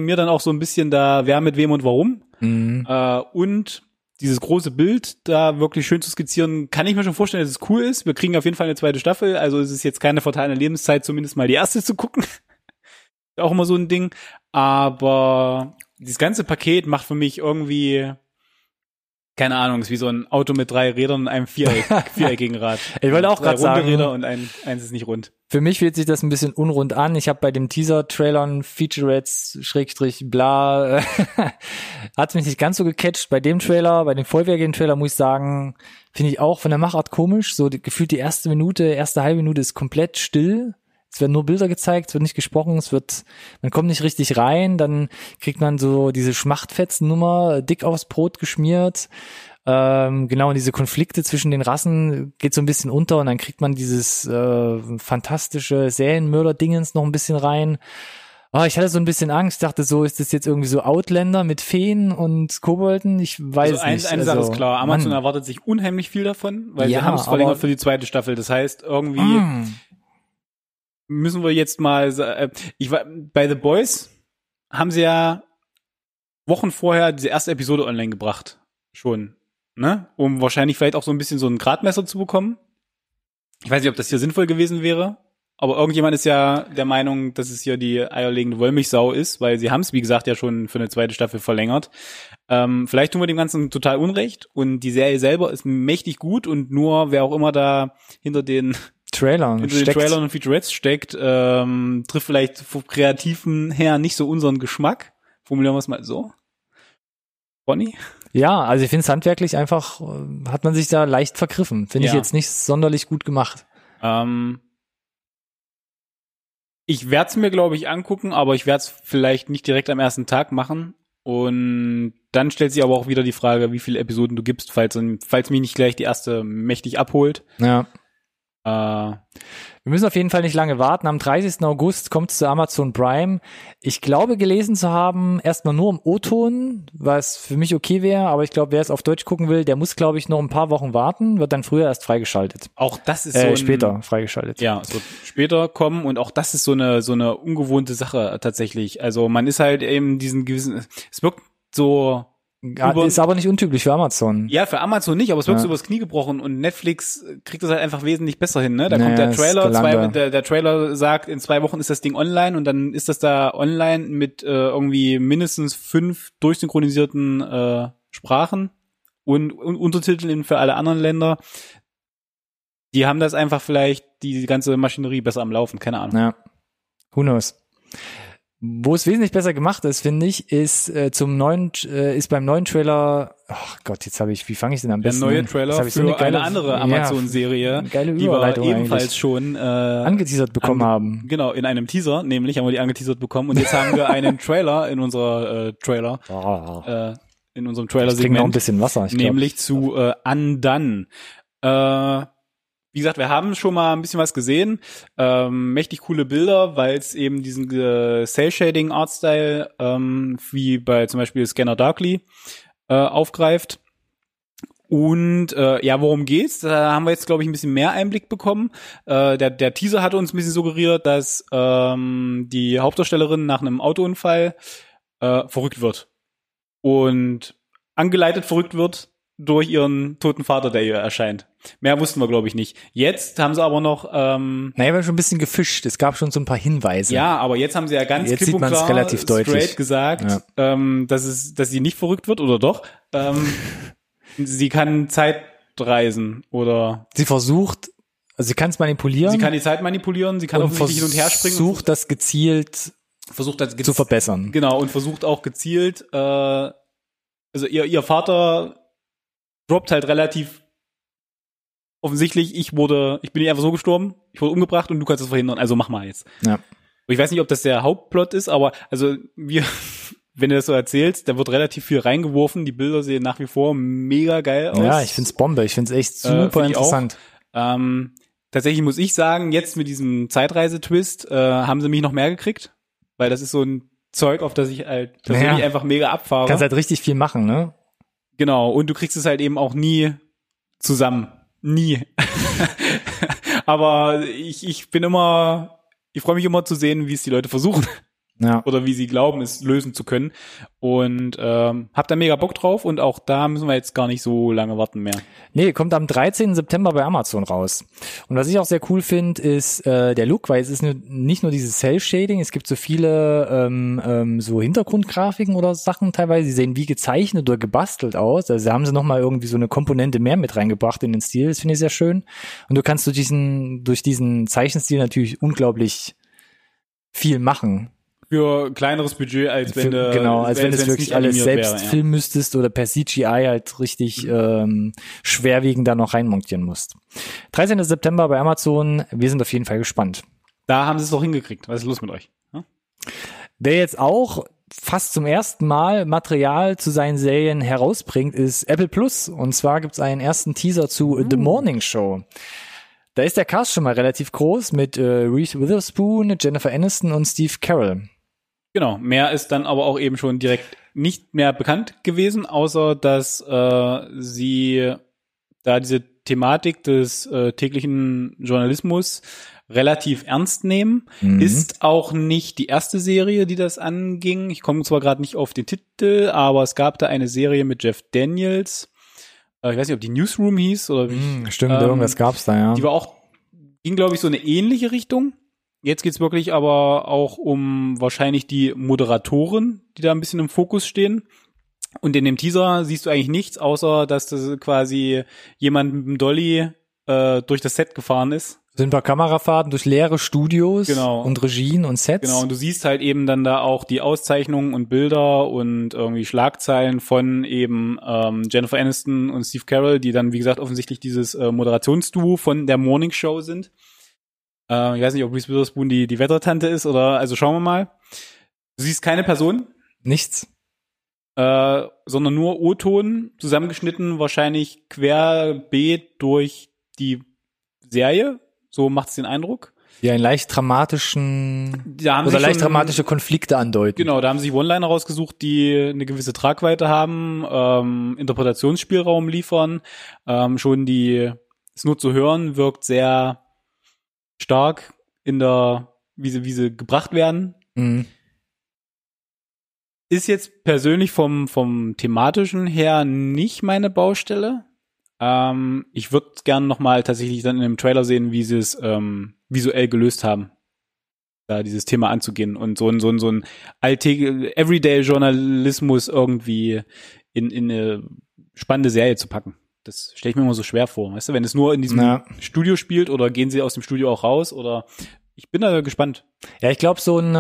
mir dann auch so ein bisschen da, wer mit wem und warum. Mhm. Und dieses große Bild da wirklich schön zu skizzieren, kann ich mir schon vorstellen, dass es cool ist. Wir kriegen auf jeden Fall eine zweite Staffel, also es ist jetzt keine vertane Lebenszeit, zumindest mal die erste zu gucken. Auch immer so ein Ding. Aber dieses ganze Paket macht für mich irgendwie, keine Ahnung, ist wie so ein Auto mit 3 Rädern und einem viereckigen Rad. Ich wollte auch gerade sagen. 3 runde Räder und eins ist nicht rund. Für mich fühlt sich das ein bisschen unrund an. Ich habe bei dem Teaser-Trailern, Featurettes, /bla, hat's mich nicht ganz so gecatcht. Bei dem Trailer, bei dem vollwertigen Trailer muss ich sagen, finde ich auch von der Machart komisch. So gefühlt die erste halbe Minute ist komplett still. Es werden nur Bilder gezeigt, es wird nicht gesprochen, man kommt nicht richtig rein, dann kriegt man so diese Schmachtfetzen-Nummer, dick aufs Brot geschmiert. Genau, und diese Konflikte zwischen den Rassen geht so ein bisschen unter und dann kriegt man dieses fantastische Serienmörder-Dingens noch ein bisschen rein. Oh, ich hatte so ein bisschen Angst, dachte so, ist das jetzt irgendwie so Outlander mit Feen und Kobolden? Ich weiß nicht. Eine Sache ist klar, Amazon erwartet sich unheimlich viel davon, weil sie haben es verlängert für die zweite Staffel. Das heißt, irgendwie müssen wir jetzt mal, bei The Boys haben sie ja Wochen vorher diese erste Episode online gebracht. Schon, ne? Um wahrscheinlich vielleicht auch so ein bisschen so ein Gradmesser zu bekommen. Ich weiß nicht, ob das hier sinnvoll gewesen wäre, aber irgendjemand ist ja der Meinung, dass es hier die eierlegende Wollmilchsau ist, weil sie haben es, wie gesagt, ja schon für eine zweite Staffel verlängert. Vielleicht tun wir dem Ganzen total Unrecht und die Serie selber ist mächtig gut und nur wer auch immer da hinter den Trailern und Featurettes steckt, trifft vielleicht vom Kreativen her nicht so unseren Geschmack. Formulieren wir es mal so. Bonnie? Ja, also ich finde es handwerklich einfach, hat man sich da leicht vergriffen. Finde ich jetzt nicht sonderlich gut gemacht. Ich werde es mir, glaube ich, angucken, aber ich werde es vielleicht nicht direkt am ersten Tag machen. Und dann stellt sich aber auch wieder die Frage, wie viele Episoden du gibst, falls mich nicht gleich die erste mächtig abholt. Ja. Wir müssen auf jeden Fall nicht lange warten. Am 30. August kommt es zu Amazon Prime. Ich glaube, gelesen zu haben, erstmal nur im O-Ton, was für mich okay wäre, aber ich glaube, wer es auf Deutsch gucken will, der muss, glaube ich, noch ein paar Wochen warten, wird dann früher erst freigeschaltet. Auch das ist später freigeschaltet. Ja, es wird später kommen und auch das ist so eine ungewohnte Sache tatsächlich. Also man ist halt eben diesen gewissen, es wirkt so... ist aber nicht untypisch für Amazon. Ja, für Amazon nicht, aber es wirkt so übers Knie gebrochen und Netflix kriegt das halt einfach wesentlich besser hin, ne? Da kommt der Trailer, der Trailer sagt, in 2 Wochen ist das Ding online und dann ist das da online mit irgendwie mindestens 5 durchsynchronisierten Sprachen und Untertiteln für alle anderen Länder. Die haben das einfach vielleicht, die ganze Maschinerie besser am Laufen, keine Ahnung. Ja, who knows. Wo es wesentlich besser gemacht ist, finde ich, ist ist beim neuen Trailer. Ach Gott, wie fange ich denn am besten an? Der neue Trailer für eine andere Amazon-Serie, die wir ebenfalls schon angeteasert bekommen haben. Genau, in einem Teaser, nämlich haben wir die angeteasert bekommen und jetzt haben wir einen Trailer in unserer Trailer. In unserem Trailer-Segment. Ich trinke noch ein bisschen Wasser, ich glaube. Nämlich zu Undone. Wie gesagt, wir haben schon mal ein bisschen was gesehen. Mächtig coole Bilder, weil es eben diesen Cell-Shading-Art-Style wie bei zum Beispiel Scanner Darkly aufgreift. Und worum geht's? Da haben wir jetzt, glaube ich, ein bisschen mehr Einblick bekommen. Der Teaser hatte uns ein bisschen suggeriert, dass die Hauptdarstellerin nach einem Autounfall verrückt wird. Und angeleitet verrückt wird durch ihren toten Vater, der ihr erscheint. Mehr wussten wir, glaube ich, nicht. Jetzt haben sie aber noch... wir haben schon ein bisschen gefischt. Es gab schon so ein paar Hinweise. Ja, aber jetzt haben sie ja ganz klipp und klar relativ deutlich gesagt, dass sie nicht verrückt wird, oder doch. Sie kann Zeit reisen, oder... Sie versucht... Also sie kann es manipulieren. Sie kann die Zeit manipulieren, sie kann offensichtlich hin und her springen. Versucht das gezielt zu verbessern. Genau, und versucht auch gezielt... also ihr Vater... droppt halt relativ offensichtlich, ich bin nicht einfach so gestorben, ich wurde umgebracht und du kannst das verhindern, also mach mal jetzt. Ja. Ich weiß nicht, ob das der Hauptplot ist, aber also wenn du das so erzählst, da wird relativ viel reingeworfen, die Bilder sehen nach wie vor mega geil aus. Ja, ich find's Bombe, ich find's echt super interessant. Tatsächlich muss ich sagen, jetzt mit diesem Zeitreisetwist haben sie mich noch mehr gekriegt, weil das ist so ein Zeug, auf das ich halt persönlich einfach mega abfahre. Kannst halt richtig viel machen, ne? Genau, und du kriegst es halt eben auch nie zusammen. Nie. Aber ich freue mich immer zu sehen, wie es die Leute versuchen. Ja. Oder wie sie glauben, es lösen zu können. Und hab da mega Bock drauf. Und auch da müssen wir jetzt gar nicht so lange warten mehr. Nee, kommt am 13. September bei Amazon raus. Und was ich auch sehr cool finde, ist der Look, weil es ist nicht nur dieses Cell-Shading. Es gibt so viele so Hintergrundgrafiken oder Sachen teilweise. Die sehen wie gezeichnet oder gebastelt aus. Also da haben sie nochmal irgendwie so eine Komponente mehr mit reingebracht in den Stil. Das finde ich sehr schön. Und du kannst durch diesen Zeichenstil natürlich unglaublich viel machen. Für kleineres Budget, als wenn du wirklich alles selbst filmen müsstest oder per CGI halt richtig schwerwiegend da noch reinmontieren musst. 13. September bei Amazon, wir sind auf jeden Fall gespannt. Da haben sie es doch hingekriegt. Was ist los mit euch? Ja? Wer jetzt auch fast zum ersten Mal Material zu seinen Serien herausbringt, ist Apple Plus. Und zwar gibt's einen ersten Teaser zu The Morning Show. Da ist der Cast schon mal relativ groß mit Reese Witherspoon, Jennifer Aniston und Steve Carell. Genau, mehr ist dann aber auch eben schon direkt nicht mehr bekannt gewesen, außer dass sie da diese Thematik des täglichen Journalismus relativ ernst nehmen. Mhm. Ist auch nicht die erste Serie, die das anging. Ich komme zwar gerade nicht auf den Titel, aber es gab da eine Serie mit Jeff Daniels. Ich weiß nicht, ob die Newsroom hieß oder wie. Stimmt, irgendwas gab's da, ja. Die war auch, ging, glaube ich, so eine ähnliche Richtung. Jetzt geht's wirklich aber auch um wahrscheinlich die Moderatoren, die da ein bisschen im Fokus stehen. Und in dem Teaser siehst du eigentlich nichts, außer dass das quasi jemand mit dem Dolly durch das Set gefahren ist. Sind ein paar Kamerafahrten durch leere Studios, genau, und Regien und Sets. Genau, und du siehst halt eben dann da auch die Auszeichnungen und Bilder und irgendwie Schlagzeilen von eben Jennifer Aniston und Steve Carell, die dann, wie gesagt, offensichtlich dieses Moderationsduo von der Morning Show sind. Ich weiß nicht, ob Reese Witherspoon die Wettertante ist oder, also schauen wir mal. Du siehst keine Person. Nichts. Sondern nur O-Ton, zusammengeschnitten, wahrscheinlich querbeet durch die Serie. So macht's den Eindruck. Ja, einen leicht dramatischen oder leicht dramatische Konflikte andeuten. Genau, da haben sie One-Liner rausgesucht, die eine gewisse Tragweite haben, Interpretationsspielraum liefern. Schon die es nur zu hören wirkt sehr stark in der, wie sie gebracht werden. Mhm. Ist jetzt persönlich vom thematischen her nicht meine Baustelle. Ich würde gerne nochmal tatsächlich dann in dem Trailer sehen, wie sie es visuell gelöst haben, da dieses Thema anzugehen und so ein Everyday-Journalismus irgendwie in eine spannende Serie zu packen. Das stelle ich mir immer so schwer vor. Weißt du, wenn es nur in diesem Studio spielt oder gehen sie aus dem Studio auch raus oder ich bin da gespannt. Ja, ich glaube, so ein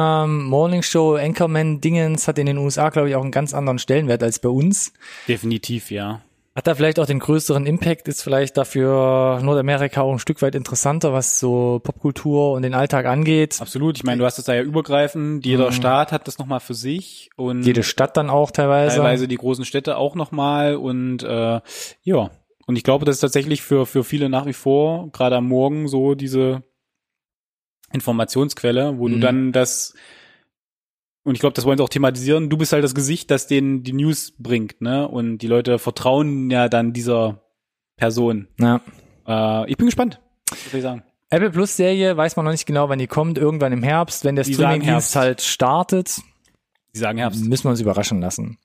Morningshow-Anchorman-Dingens hat in den USA, glaube ich, auch einen ganz anderen Stellenwert als bei uns. Definitiv, ja. Hat da vielleicht auch den größeren Impact, ist vielleicht dafür Nordamerika auch ein Stück weit interessanter, was so Popkultur und den Alltag angeht. Absolut, ich meine, du hast es da ja übergreifend, jeder Staat hat das nochmal für sich. Und jede Stadt dann auch teilweise. Teilweise die großen Städte auch nochmal und ja, und ich glaube, das ist tatsächlich für viele nach wie vor, gerade am Morgen, so diese Informationsquelle, wo du dann das, und ich glaube, das wollen sie auch thematisieren. Du bist halt das Gesicht, das denen die News bringt, ne? Und die Leute vertrauen ja dann dieser Person. Ja. Ich bin gespannt, was soll ich sagen. Apple Plus Serie, weiß man noch nicht genau, wann die kommt. Irgendwann im Herbst, wenn der Streamingdienst halt startet. Die sagen Herbst. Müssen wir uns überraschen lassen.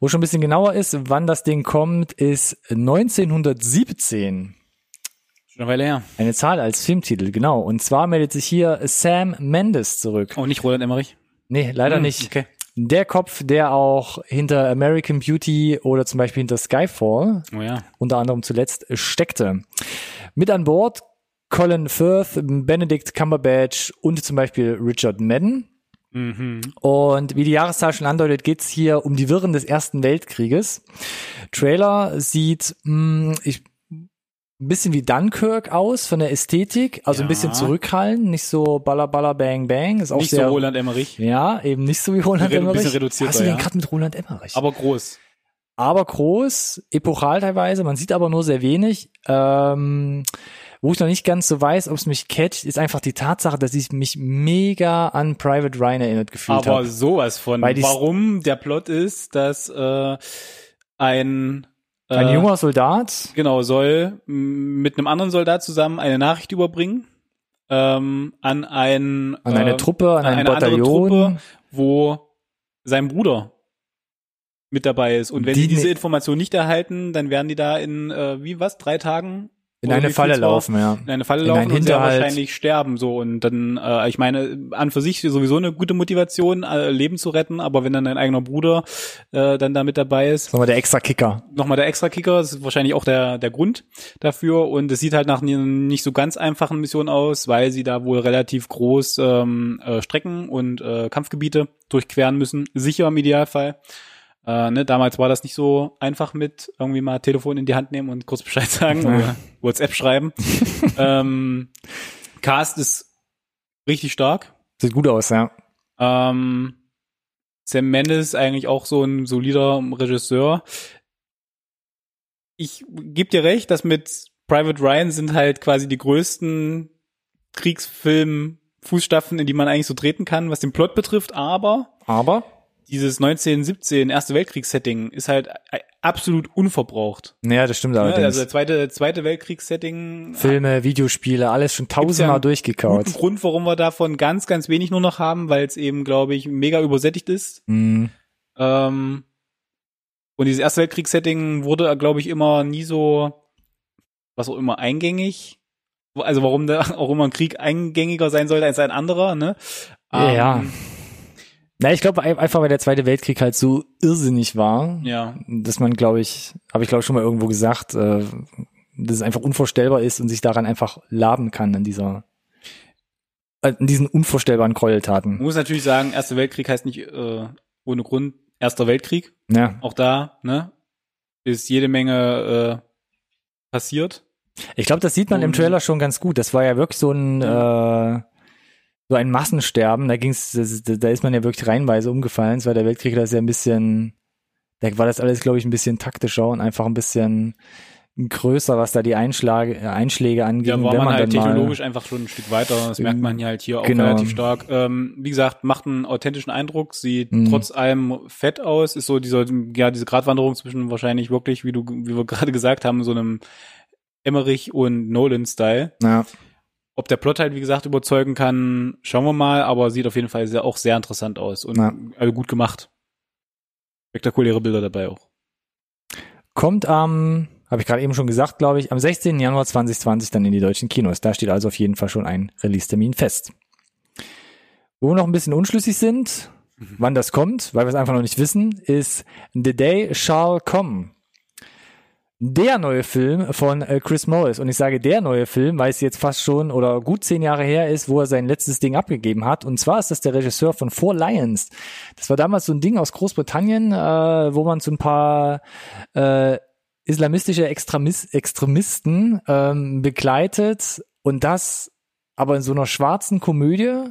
Wo schon ein bisschen genauer ist, wann das Ding kommt, ist 1917. Schon eine Weile her. Eine Zahl als Filmtitel, genau. Und zwar meldet sich hier Sam Mendes zurück. Oh, nicht Roland Emmerich. Nee, leider nicht. Okay. Der Kopf, der auch hinter American Beauty oder zum Beispiel hinter Skyfall, unter anderem zuletzt, steckte. Mit an Bord Colin Firth, Benedict Cumberbatch und zum Beispiel Richard Madden. Mhm. Und wie die Jahreszahl schon andeutet, geht's hier um die Wirren des Ersten Weltkrieges. Trailer sieht ein bisschen wie Dunkirk aus von der Ästhetik, also ein bisschen zurückhallen, nicht so baller, baller, bang, bang. Ist auch nicht sehr, so Roland Emmerich. Ja, eben nicht so wie Roland Emmerich. Ein bisschen reduzierter, hast du den gerade mit Roland Emmerich? Aber groß, epochal teilweise, man sieht aber nur sehr wenig. Wo ich noch nicht ganz so weiß, ob es mich catcht, ist einfach die Tatsache, dass ich mich mega an Private Ryan erinnert gefühlt habe. Aber sowas von, warum der Plot ist, dass Ein junger Soldat? Genau, soll mit einem anderen Soldat zusammen eine Nachricht überbringen an eine andere Truppe, wo sein Bruder mit dabei ist. Und wenn die diese Information nicht erhalten, dann werden die da in 3 Tagen in eine Falle laufen und sehr wahrscheinlich sterben. So, und dann, ich meine, an für sich sowieso eine gute Motivation, Leben zu retten, aber wenn dann dein eigener Bruder dann da mit dabei ist. Nochmal der Extra-Kicker, das ist wahrscheinlich auch der Grund dafür. Und es sieht halt nach einer nicht so ganz einfachen Mission aus, weil sie da wohl relativ groß Strecken und Kampfgebiete durchqueren müssen, sicher im Idealfall. Damals war das nicht so einfach mit irgendwie mal Telefon in die Hand nehmen und kurz Bescheid sagen oder WhatsApp schreiben. Cast ist richtig stark. Sieht gut aus, ja. Sam Mendes ist eigentlich auch so ein solider Regisseur. Ich gebe dir recht, dass mit Private Ryan sind halt quasi die größten Kriegsfilm-Fußstapfen, in die man eigentlich so treten kann, was den Plot betrifft, aber? Dieses 1917 Erste Weltkriegs-Setting ist halt absolut unverbraucht. Ja, das stimmt allerdings. Also zweite Weltkriegs-Setting. Filme, Videospiele, alles schon tausendmal durchgekaut. Guten Grund, warum wir davon ganz, ganz wenig nur noch haben, weil es eben, glaube ich, mega übersättigt ist. Mhm. Und dieses Erste Weltkriegs-Setting wurde, glaube ich, immer nie so, was auch immer, eingängig. Also warum da auch immer ein Krieg eingängiger sein sollte als ein anderer, ne? Ja. Na, ich glaube einfach, weil der Zweite Weltkrieg halt so irrsinnig war, dass man, glaube ich, habe ich glaube schon mal irgendwo gesagt, dass es einfach unvorstellbar ist und sich daran einfach laben kann in diesen unvorstellbaren Gräueltaten. Man muss natürlich sagen, Erster Weltkrieg heißt nicht ohne Grund Erster Weltkrieg. Ja. Auch da, ne, ist jede Menge passiert. Ich glaube, das sieht man im Trailer schon ganz gut. Das war ja wirklich so ein Massensterben, da ist man ja wirklich reihenweise umgefallen. Zweiter Weltkrieg, das ist ja ein bisschen, da war das alles, glaube ich, ein bisschen taktischer und einfach ein bisschen größer, was da die Einschläge angeht. Ja, war man halt technologisch einfach schon ein Stück weiter. Das merkt man halt hier auch relativ stark. Wie gesagt, macht einen authentischen Eindruck, sieht trotz allem fett aus, ist so diese Gratwanderung zwischen wahrscheinlich wirklich, wie wir gerade gesagt haben, so einem Emmerich- und Nolan-Style. Ja. Ob der Plot halt, wie gesagt, überzeugen kann, schauen wir mal, aber sieht auf jeden Fall auch sehr interessant aus und also gut gemacht. Spektakuläre Bilder dabei auch. Kommt habe ich gerade eben schon gesagt, glaube ich, am 16. Januar 2020 dann in die deutschen Kinos. Da steht also auf jeden Fall schon ein Release-Termin fest. Wo wir noch ein bisschen unschlüssig sind, wann das kommt, weil wir es einfach noch nicht wissen, ist The Day Shall Come. Der neue Film von Chris Morris. Und ich sage der neue Film, weil es jetzt fast schon oder gut 10 Jahre her ist, wo er sein letztes Ding abgegeben hat. Und zwar ist das der Regisseur von Four Lions. Das war damals so ein Ding aus Großbritannien, wo man so ein paar islamistische Extremisten begleitet. Und das aber in so einer schwarzen Komödie,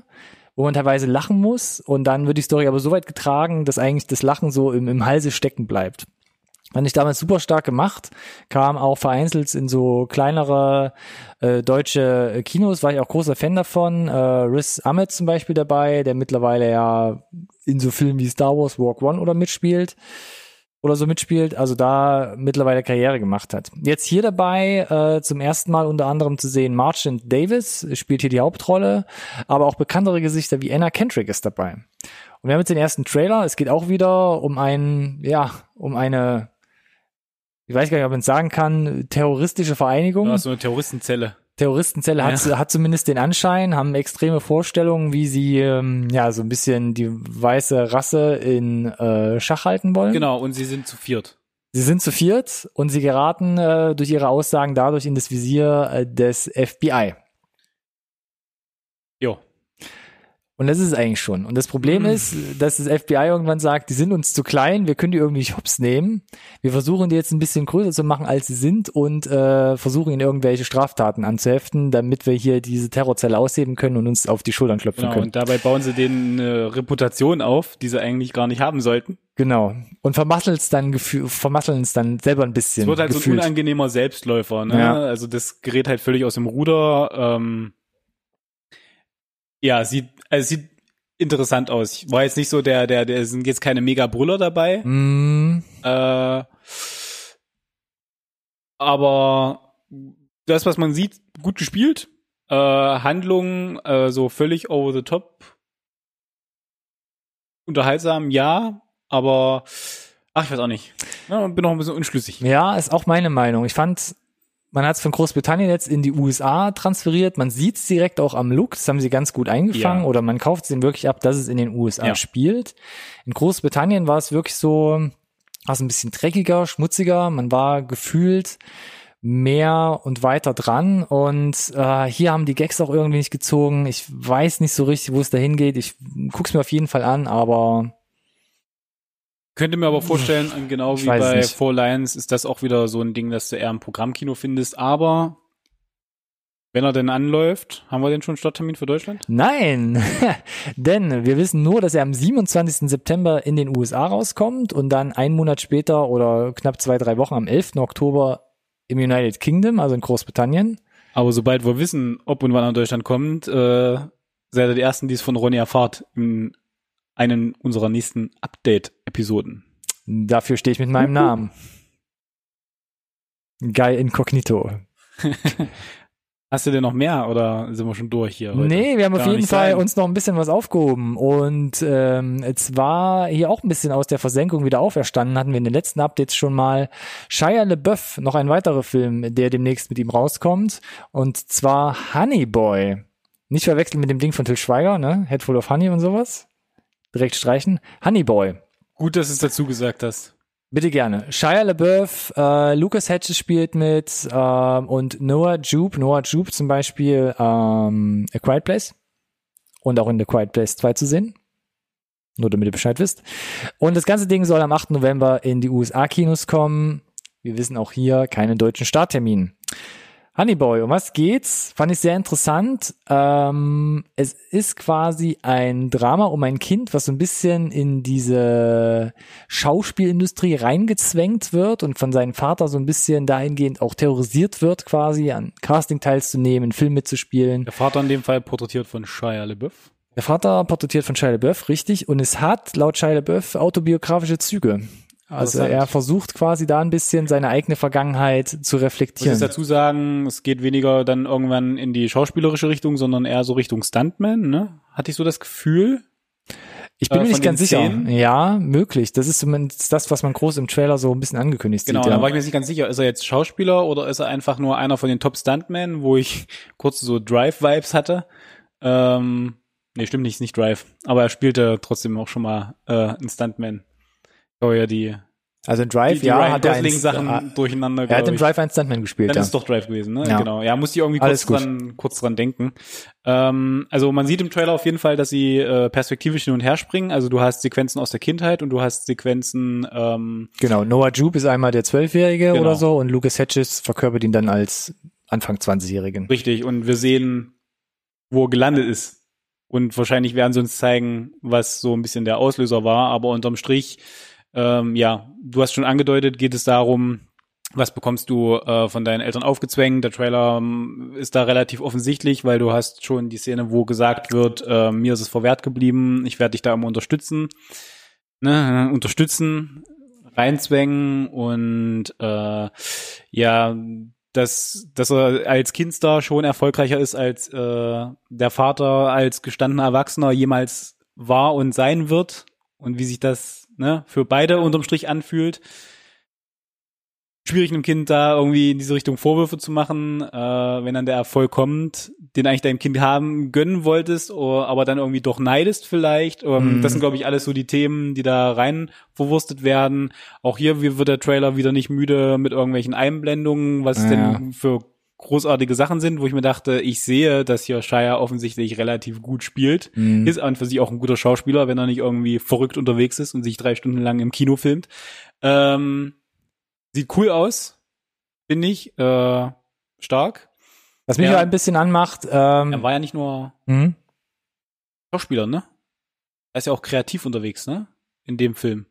wo man teilweise lachen muss. Und dann wird die Story aber so weit getragen, dass eigentlich das Lachen so im Halse stecken bleibt. Fand ich damals super stark gemacht, kam auch vereinzelt in so kleinere deutsche Kinos, war ich auch großer Fan davon. Riz Ahmed zum Beispiel dabei, der mittlerweile ja in so Filmen wie Star Wars Walk One mitspielt, also da mittlerweile Karriere gemacht hat. Jetzt hier dabei zum ersten Mal unter anderem zu sehen Marchant Davis, spielt hier die Hauptrolle, aber auch bekanntere Gesichter wie Anna Kendrick ist dabei. Und wir haben jetzt den ersten Trailer, es geht auch wieder um eine ich weiß gar nicht, ob man es sagen kann, terroristische Vereinigung. Ja, so eine Terroristenzelle. Terroristenzelle hat zumindest den Anschein, haben extreme Vorstellungen, wie sie so ein bisschen die weiße Rasse in Schach halten wollen. Genau, und sie sind zu viert. Und sie geraten durch ihre Aussagen dadurch in das Visier des FBI. Jo. Und das ist es eigentlich schon. Und das Problem ist, dass das FBI irgendwann sagt, die sind uns zu klein, wir können die irgendwie nicht hops nehmen. Wir versuchen die jetzt ein bisschen größer zu machen, als sie sind und versuchen ihnen irgendwelche Straftaten anzuheften, damit wir hier diese Terrorzelle ausheben können und uns auf die Schultern klopfen können. Und dabei bauen sie denen eine Reputation auf, die sie eigentlich gar nicht haben sollten. Genau. Und vermasseln es dann selber ein bisschen. Es wird halt gefühlt so ein unangenehmer Selbstläufer, ne? Ja. Also das gerät halt völlig aus dem Ruder. Sieht interessant aus. Ich war jetzt nicht so der sind jetzt keine Mega-Brüller dabei. Mhm. Aber das, was man sieht, gut gespielt. Handlungen so völlig over the top. Unterhaltsam, ja, aber ich weiß auch nicht. Ja, bin noch ein bisschen unschlüssig. Ja, ist auch meine Meinung. Ich fand, man hat es von Großbritannien jetzt in die USA transferiert. Man sieht es direkt auch am Look. Das haben sie ganz gut eingefangen. Ja. Oder man kauft es ihnen wirklich ab, dass es in den USA spielt. In Großbritannien war es wirklich so, war es ein bisschen dreckiger, schmutziger. Man war gefühlt mehr und weiter dran. Und hier haben die Gags auch irgendwie nicht gezogen. Ich weiß nicht so richtig, wo es dahin geht. Ich guck's mir auf jeden Fall an, aber könnte mir aber vorstellen, genau wie bei nicht. Four Lions ist das auch wieder so ein Ding, dass du eher im Programmkino findest. Aber wenn er denn anläuft, haben wir denn schon einen Starttermin für Deutschland? Nein, denn wir wissen nur, dass er am 27. September in den USA rauskommt und dann einen Monat später oder knapp 2-3 Wochen am 11. Oktober im United Kingdom, also in Großbritannien. Aber sobald wir wissen, ob und wann er in Deutschland kommt, seid ihr die Ersten, die es von Ronny erfahrt in einen unserer nächsten Update-Episoden. Dafür stehe ich mit meinem Namen. Guy Incognito. Hast du denn noch mehr oder sind wir schon durch hier heute? Nee, wir haben auf jeden Fall uns noch ein bisschen was aufgehoben und es war hier auch ein bisschen aus der Versenkung wieder auferstanden, hatten wir in den letzten Updates schon mal Shia LaBeouf, noch ein weiterer Film, der demnächst mit ihm rauskommt und zwar Honey Boy. Nicht verwechseln mit dem Ding von Til Schweiger, ne? Head Full of Honey und sowas. Direkt streichen. Honey Boy. Gut, dass du es dazu gesagt hast. Bitte gerne. Shia LaBeouf, Lucas Hedges spielt mit und Noah Jupe zum Beispiel A Quiet Place und auch in The Quiet Place 2 zu sehen. Nur damit ihr Bescheid wisst. Und das ganze Ding soll am 8. November in die USA-Kinos kommen. Wir wissen auch hier keinen deutschen Starttermin. Honey Boy, um was geht's? Fand ich sehr interessant. Es ist quasi ein Drama um ein Kind, was so ein bisschen in diese Schauspielindustrie reingezwängt wird und von seinem Vater so ein bisschen dahingehend auch terrorisiert wird quasi, an Casting teilzunehmen, in Filmen mitzuspielen. Der Vater in dem Fall porträtiert von Shia LaBeouf. Der Vater porträtiert von Shia LaBeouf, richtig. Und es hat laut Shia LaBeouf autobiografische Züge. Also er versucht quasi da ein bisschen seine eigene Vergangenheit zu reflektieren. Ich muss dazu sagen, es geht weniger dann irgendwann in die schauspielerische Richtung, sondern eher so Richtung Stuntman, ne? Hatte ich so das Gefühl? Ich bin mir nicht ganz sicher. Ja, möglich. Das ist zumindest das, was man groß im Trailer so ein bisschen angekündigt sieht. Genau, da war ich mir nicht ganz sicher. Ist er jetzt Schauspieler oder ist er einfach nur einer von den Top-Stuntmen, wo ich kurz so Drive-Vibes hatte? Nee, stimmt nicht, ist nicht Drive. Aber er spielte trotzdem auch schon mal einen Stuntman. Oh ja, also in Drive, hat er einen Sachen durcheinander. Er hat in Drive einen Stuntman gespielt. Dann ist es doch Drive gewesen, ne? Ja. Genau. Ja, musste ich irgendwie kurz dran denken. Also man sieht im Trailer auf jeden Fall, dass sie perspektivisch hin und her springen. Also du hast Sequenzen aus der Kindheit und du hast Sequenzen. Genau. Noah Jupe ist einmal der 12-Jährige oder so und Lucas Hedges verkörpert ihn dann als Anfang 20-Jährigen. Richtig. Und wir sehen, wo er gelandet ist. Und wahrscheinlich werden sie uns zeigen, was so ein bisschen der Auslöser war. Aber unterm Strich du hast schon angedeutet, geht es darum, was bekommst du von deinen Eltern aufgezwängt. Der Trailer ist da relativ offensichtlich, weil du hast schon die Szene, wo gesagt wird, mir ist es verwehrt geblieben, ich werde dich da immer unterstützen. Ne? Unterstützen, reinzwängen und dass er als Kindstar schon erfolgreicher ist, als der Vater als gestandener Erwachsener jemals war und sein wird. Und wie sich das für beide unterm Strich anfühlt. Schwierig, einem Kind da irgendwie in diese Richtung Vorwürfe zu machen, wenn dann der Erfolg kommt, den eigentlich deinem Kind gönnen wolltest, aber dann irgendwie doch neidest vielleicht. Das sind, glaube ich, alles so die Themen, die da rein verwurstet werden. Auch hier wird der Trailer wieder nicht müde mit irgendwelchen Einblendungen, was denn für großartige Sachen sind, wo ich mir dachte, ich sehe, dass hier Shia offensichtlich relativ gut spielt. Ist an und für sich auch ein guter Schauspieler, wenn er nicht irgendwie verrückt unterwegs ist und sich 3 Stunden lang im Kino filmt. Sieht cool aus, finde ich, stark. Was mich ja ein bisschen anmacht. Er war ja nicht nur Schauspieler, ne? Er ist ja auch kreativ unterwegs, ne? In dem Film.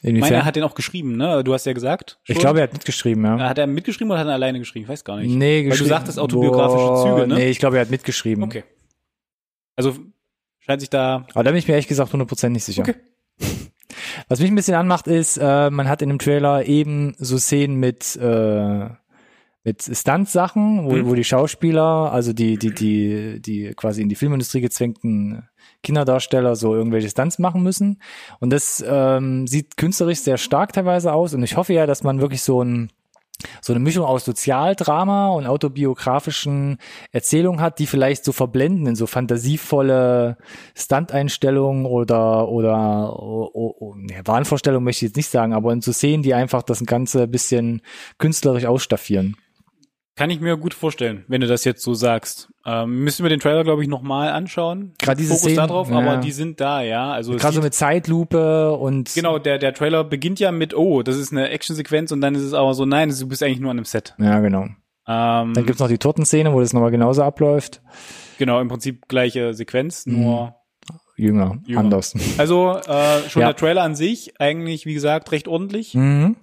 Inwiefern? Ich meine, er hat den auch geschrieben, ne? Du hast ja gesagt. Schon. Ich glaube, er hat mitgeschrieben, ja. Hat er mitgeschrieben oder hat er alleine geschrieben? Ich weiß gar nicht. Nee, weil du sagtest autobiografische Züge, ne? Nee, ich glaube, er hat mitgeschrieben. Okay. Also scheint sich da. Aber da bin ich mir ehrlich gesagt 100% nicht sicher. Okay. Was mich ein bisschen anmacht ist, man hat in dem Trailer eben so Szenen mit Stunt-Sachen, wo die Schauspieler, also die quasi in die Filmindustrie gezwängten Kinderdarsteller so irgendwelche Stunts machen müssen. Und das sieht künstlerisch sehr stark teilweise aus. Und ich hoffe ja, dass man wirklich so eine Mischung aus Sozialdrama und autobiografischen Erzählungen hat, die vielleicht so verblenden in so fantasievolle Stunt-Einstellungen oder Wahnvorstellungen möchte ich jetzt nicht sagen, aber in so Szenen, die einfach das Ganze ein bisschen künstlerisch ausstaffieren. Kann ich mir gut vorstellen, wenn du das jetzt so sagst. Müssen wir den Trailer, glaube ich, nochmal anschauen. Gerade diese Szenen, da drauf, ja. Aber die sind da, ja. Also gerade so mit Zeitlupe und... Genau, der Trailer beginnt ja mit, oh, das ist eine Actionsequenz und dann ist es aber so, nein, du bist eigentlich nur an einem Set. Ja, genau. Dann gibt's noch die Tortenszene, wo das nochmal genauso abläuft. Genau, im Prinzip gleiche Sequenz, nur... Jünger. Anders. Also schon ja. Der Trailer an sich, eigentlich, wie gesagt, recht ordentlich. Mhm.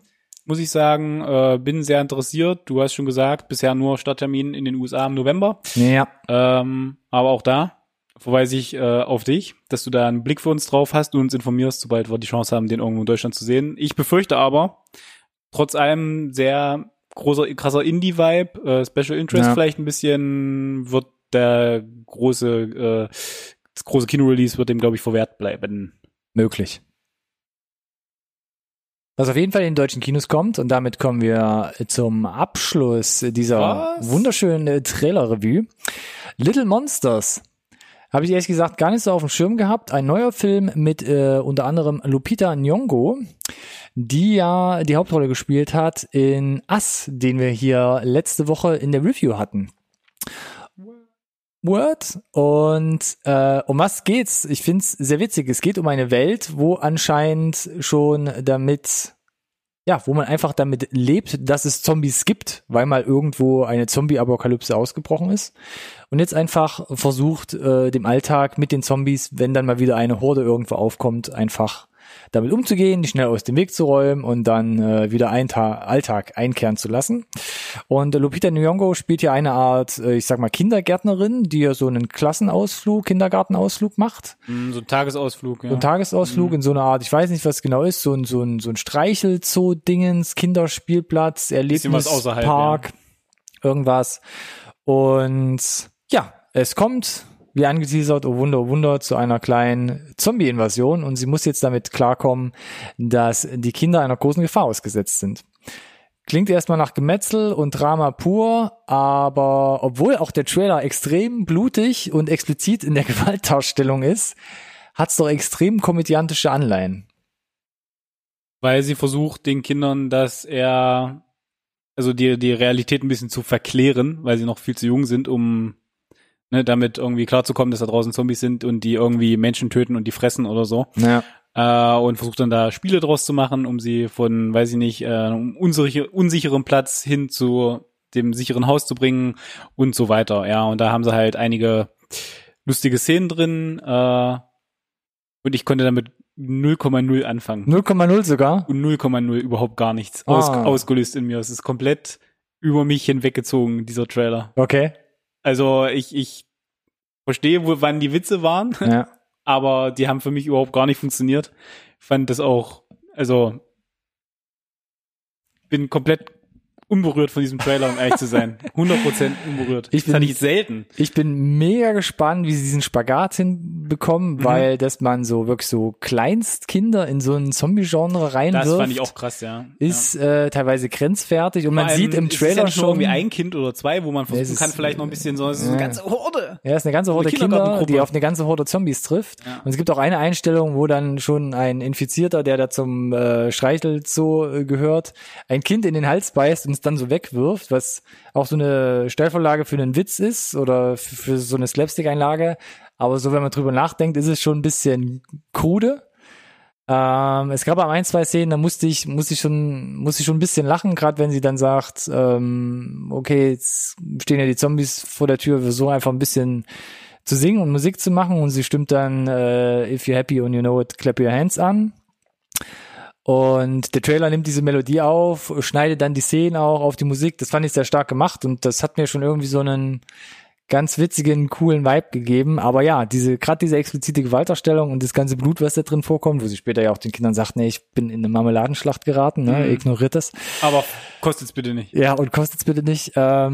Muss ich sagen, bin sehr interessiert. Du hast schon gesagt, bisher nur Starttermin in den USA im November. Ja. Aber auch da verweise ich auf dich, dass du da einen Blick für uns drauf hast und uns informierst, sobald wir die Chance haben, den irgendwo in Deutschland zu sehen. Ich befürchte aber, trotz allem sehr krasser Indie-Vibe, Special Interest vielleicht ein bisschen, wird der große Kino-Release wird dem, glaube ich, verwehrt bleiben. Möglich. Was auf jeden Fall in den deutschen Kinos kommt, und damit kommen wir zum Abschluss dieser wunderschönen Trailer-Revue. Little Monsters. Habe ich ehrlich gesagt gar nicht so auf dem Schirm gehabt. Ein neuer Film mit unter anderem Lupita Nyong'o, die ja die Hauptrolle gespielt hat in Us, den wir hier letzte Woche in der Review hatten. Word. Und um was geht's? Ich find's sehr witzig. Es geht um eine Welt, wo anscheinend schon damit, ja, wo man einfach damit lebt, dass es Zombies gibt, weil mal irgendwo eine Zombie-Apokalypse ausgebrochen ist. Und jetzt einfach versucht, dem Alltag mit den Zombies, wenn dann mal wieder eine Horde irgendwo aufkommt, einfach damit umzugehen, die schnell aus dem Weg zu räumen und dann wieder einen Alltag einkehren zu lassen. Und Lupita Nyong'o spielt hier eine Art, ich sag mal, Kindergärtnerin, die ja so einen Kindergartenausflug macht. So ein Tagesausflug, ja. So ein Tagesausflug in so einer Art, ich weiß nicht, was genau ist, so ein Streichelzoo-Dingens, Kinderspielplatz, Erlebnispark, irgendwas. Und ja, es kommt... wie angeteasert, oh Wunder, zu einer kleinen Zombie-Invasion, und sie muss jetzt damit klarkommen, dass die Kinder einer großen Gefahr ausgesetzt sind. Klingt erstmal nach Gemetzel und Drama pur, aber obwohl auch der Trailer extrem blutig und explizit in der Gewaltdarstellung ist, hat's doch extrem komödiantische Anleihen. Weil sie versucht, den Kindern, die Realität ein bisschen zu verklären, weil sie noch viel zu jung sind, um damit irgendwie klarzukommen, dass da draußen Zombies sind und die irgendwie Menschen töten und die fressen oder so. Ja. Und versucht dann da Spiele draus zu machen, um sie von, weiß ich nicht, unsicherem Platz hin zu dem sicheren Haus zu bringen und so weiter. Ja, und da haben sie halt einige lustige Szenen drin. Und ich konnte damit 0,0 anfangen. 0,0 sogar? Und 0,0 überhaupt gar nichts ausgelöst in mir. Es ist komplett über mich hinweggezogen, dieser Trailer. Okay. Also ich verstehe, wann die Witze waren, ja. Aber die haben für mich überhaupt gar nicht funktioniert. Ich fand das auch, also bin komplett unberührt von diesem Trailer, um ehrlich zu sein. 100% unberührt. Das fand ich selten. Ich bin mega gespannt, wie sie diesen Spagat hinbekommen, weil dass man so wirklich so Kleinstkinder in so ein Zombie-Genre reinwirft. Das fand ich auch krass, ja. Ist teilweise grenzwertig, und man sieht im Trailer schon irgendwie ein Kind oder zwei, wo man versuchen kann, vielleicht noch ein bisschen so, es ist eine ganze Horde. Ja, es ist eine ganze Horde Kinder, die auf eine ganze Horde Zombies trifft. Ja. Und es gibt auch eine Einstellung, wo dann schon ein Infizierter, der da zum Streichelzoo gehört, ein Kind in den Hals beißt und dann so wegwirft, was auch so eine Stellvorlage für einen Witz ist oder für so eine Slapstick-Einlage. Aber so, wenn man drüber nachdenkt, ist es schon ein bisschen krude. Es gab aber ein, zwei Szenen, da musste ich schon ein bisschen lachen, gerade wenn sie dann sagt, okay, jetzt stehen ja die Zombies vor der Tür, wir versuchen einfach ein bisschen zu singen und Musik zu machen, und sie stimmt dann If you're happy and you know it, clap your hands an. Und der Trailer nimmt diese Melodie auf, schneidet dann die Szenen auch auf die Musik. Das fand ich sehr stark gemacht, und das hat mir schon irgendwie so einen ganz witzigen, coolen Vibe gegeben. Aber ja, diese explizite Gewaltdarstellung und das ganze Blut, was da drin vorkommt, wo sie später ja auch den Kindern sagt, nee, ich bin in eine Marmeladenschlacht geraten, ne, ignoriert das. Aber kostet's bitte nicht. Ja, und kostet's bitte nicht. Das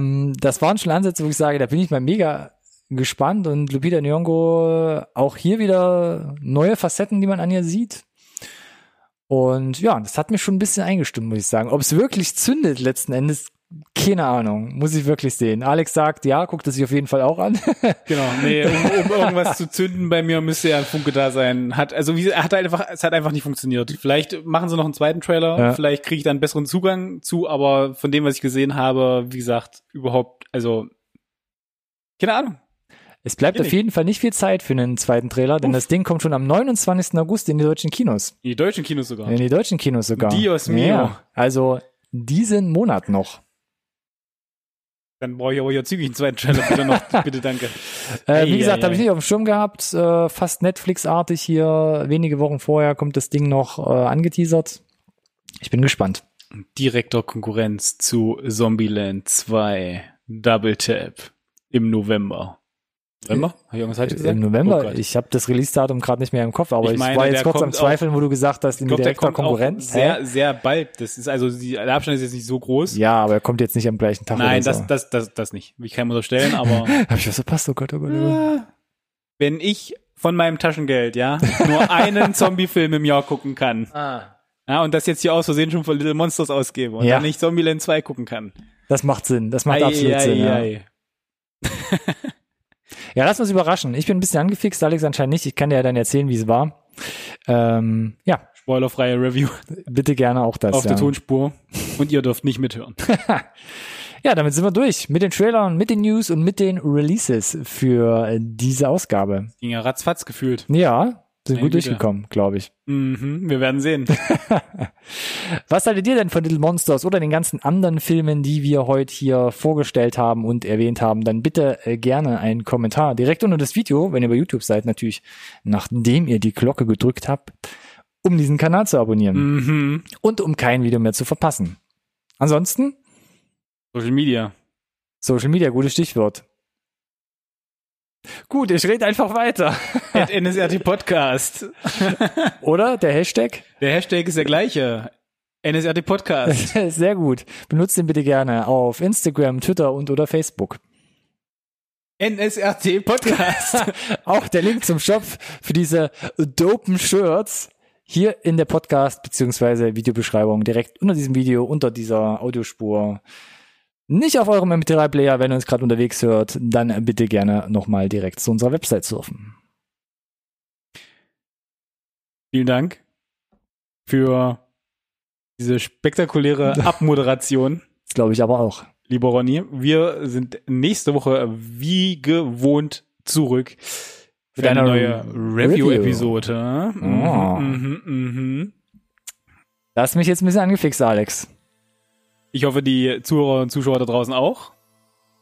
waren schon Ansätze, wo ich sage, da bin ich mal mega gespannt. Und Lupita Nyong'o, auch hier wieder neue Facetten, die man an ihr sieht. Und ja, das hat mich schon ein bisschen eingestimmt, muss ich sagen. Ob es wirklich zündet letzten Endes, keine Ahnung, muss ich wirklich sehen. Alex sagt, ja, guckt das sich auf jeden Fall auch an. Genau, nee, um irgendwas zu zünden bei mir, müsste ja ein Funke da sein. Es hat einfach nicht funktioniert. Vielleicht machen sie noch einen zweiten Trailer, vielleicht kriege ich da einen besseren Zugang zu, aber von dem, was ich gesehen habe, wie gesagt, überhaupt, also, keine Ahnung. Es bleibt auf jeden Fall nicht viel Zeit für einen zweiten Trailer, denn das Ding kommt schon am 29. August in die deutschen Kinos. In die deutschen Kinos sogar. Dios mio. Ja, also diesen Monat noch. Dann brauche ich aber ja zügig einen zweiten Trailer. Bitte noch, bitte danke. Habe ich nicht auf dem Schirm gehabt. Fast Netflix-artig hier. Wenige Wochen vorher kommt das Ding noch angeteasert. Ich bin gespannt. Direkter Konkurrenz zu Zombieland 2 Double Tap im November. Im November? Oh, ich habe das Release-Datum gerade nicht mehr im Kopf, aber ich war jetzt kurz am Zweifeln, wo du gesagt hast, in direkter Konkurrenz. Sehr, sehr bald. Das ist also, der Abstand ist jetzt nicht so groß. Ja, aber er kommt jetzt nicht am gleichen Tag. Nein, das nicht. Will ich keinem unterstellen, aber. Habe ich was verpasst? Oh Gott, oh Gott. Ja. Wenn ich von meinem Taschengeld, nur einen Zombie-Film im Jahr gucken kann. Ja, und das jetzt hier aus Versehen schon von Little Monsters ausgebe und dann nicht Zombieland 2 gucken kann. Das macht Sinn. Das macht absolut Sinn. Ja, lass uns überraschen. Ich bin ein bisschen angefixt, Alex anscheinend nicht. Ich kann dir ja dann erzählen, wie es war. Spoilerfreie Review. Bitte gerne auch das. Auf der Tonspur. Und ihr dürft nicht mithören. Ja, damit sind wir durch. Mit den Trailern, mit den News und mit den Releases für diese Ausgabe. Ging ja ratzfatz gefühlt. Ja, sind gut durchgekommen, glaube ich. Mhm, wir werden sehen. Was haltet ihr denn von Little Monsters oder den ganzen anderen Filmen, die wir heute hier vorgestellt haben und erwähnt haben? Dann bitte gerne einen Kommentar direkt unter das Video, wenn ihr bei YouTube seid, natürlich, nachdem ihr die Glocke gedrückt habt, um diesen Kanal zu abonnieren. Mhm. Und um kein Video mehr zu verpassen. Ansonsten? Social Media. Social Media, gutes Stichwort. Gut, ich rede einfach weiter. @NSRT Podcast. Oder der Hashtag? Der Hashtag ist der gleiche. NSRT Podcast. Sehr gut. Benutzt den bitte gerne auf Instagram, Twitter und oder Facebook. NSRT Podcast. Auch der Link zum Shop für diese dopen Shirts hier in der Podcast- bzw. Videobeschreibung direkt unter diesem Video, unter dieser Audiospur. Nicht auf eurem MP3-Player, wenn ihr uns gerade unterwegs hört, dann bitte gerne nochmal direkt zu unserer Website surfen. Vielen Dank für diese spektakuläre Abmoderation. Das glaube ich aber auch. Lieber Ronny, wir sind nächste Woche wie gewohnt zurück für eine neue Review-Episode. Oh. Das hat mich jetzt ein bisschen angefixt, Alex. Ich hoffe, die Zuhörer und Zuschauer da draußen auch.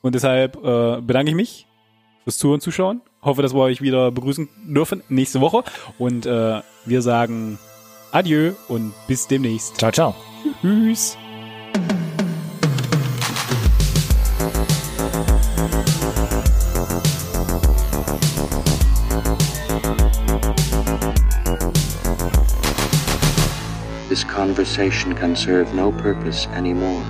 Und deshalb bedanke ich mich fürs Zuhören und Zuschauen. Hoffe, dass wir euch wieder begrüßen dürfen nächste Woche. Und wir sagen Adieu und bis demnächst. Ciao, ciao. Tschüss. This conversation can serve no purpose anymore.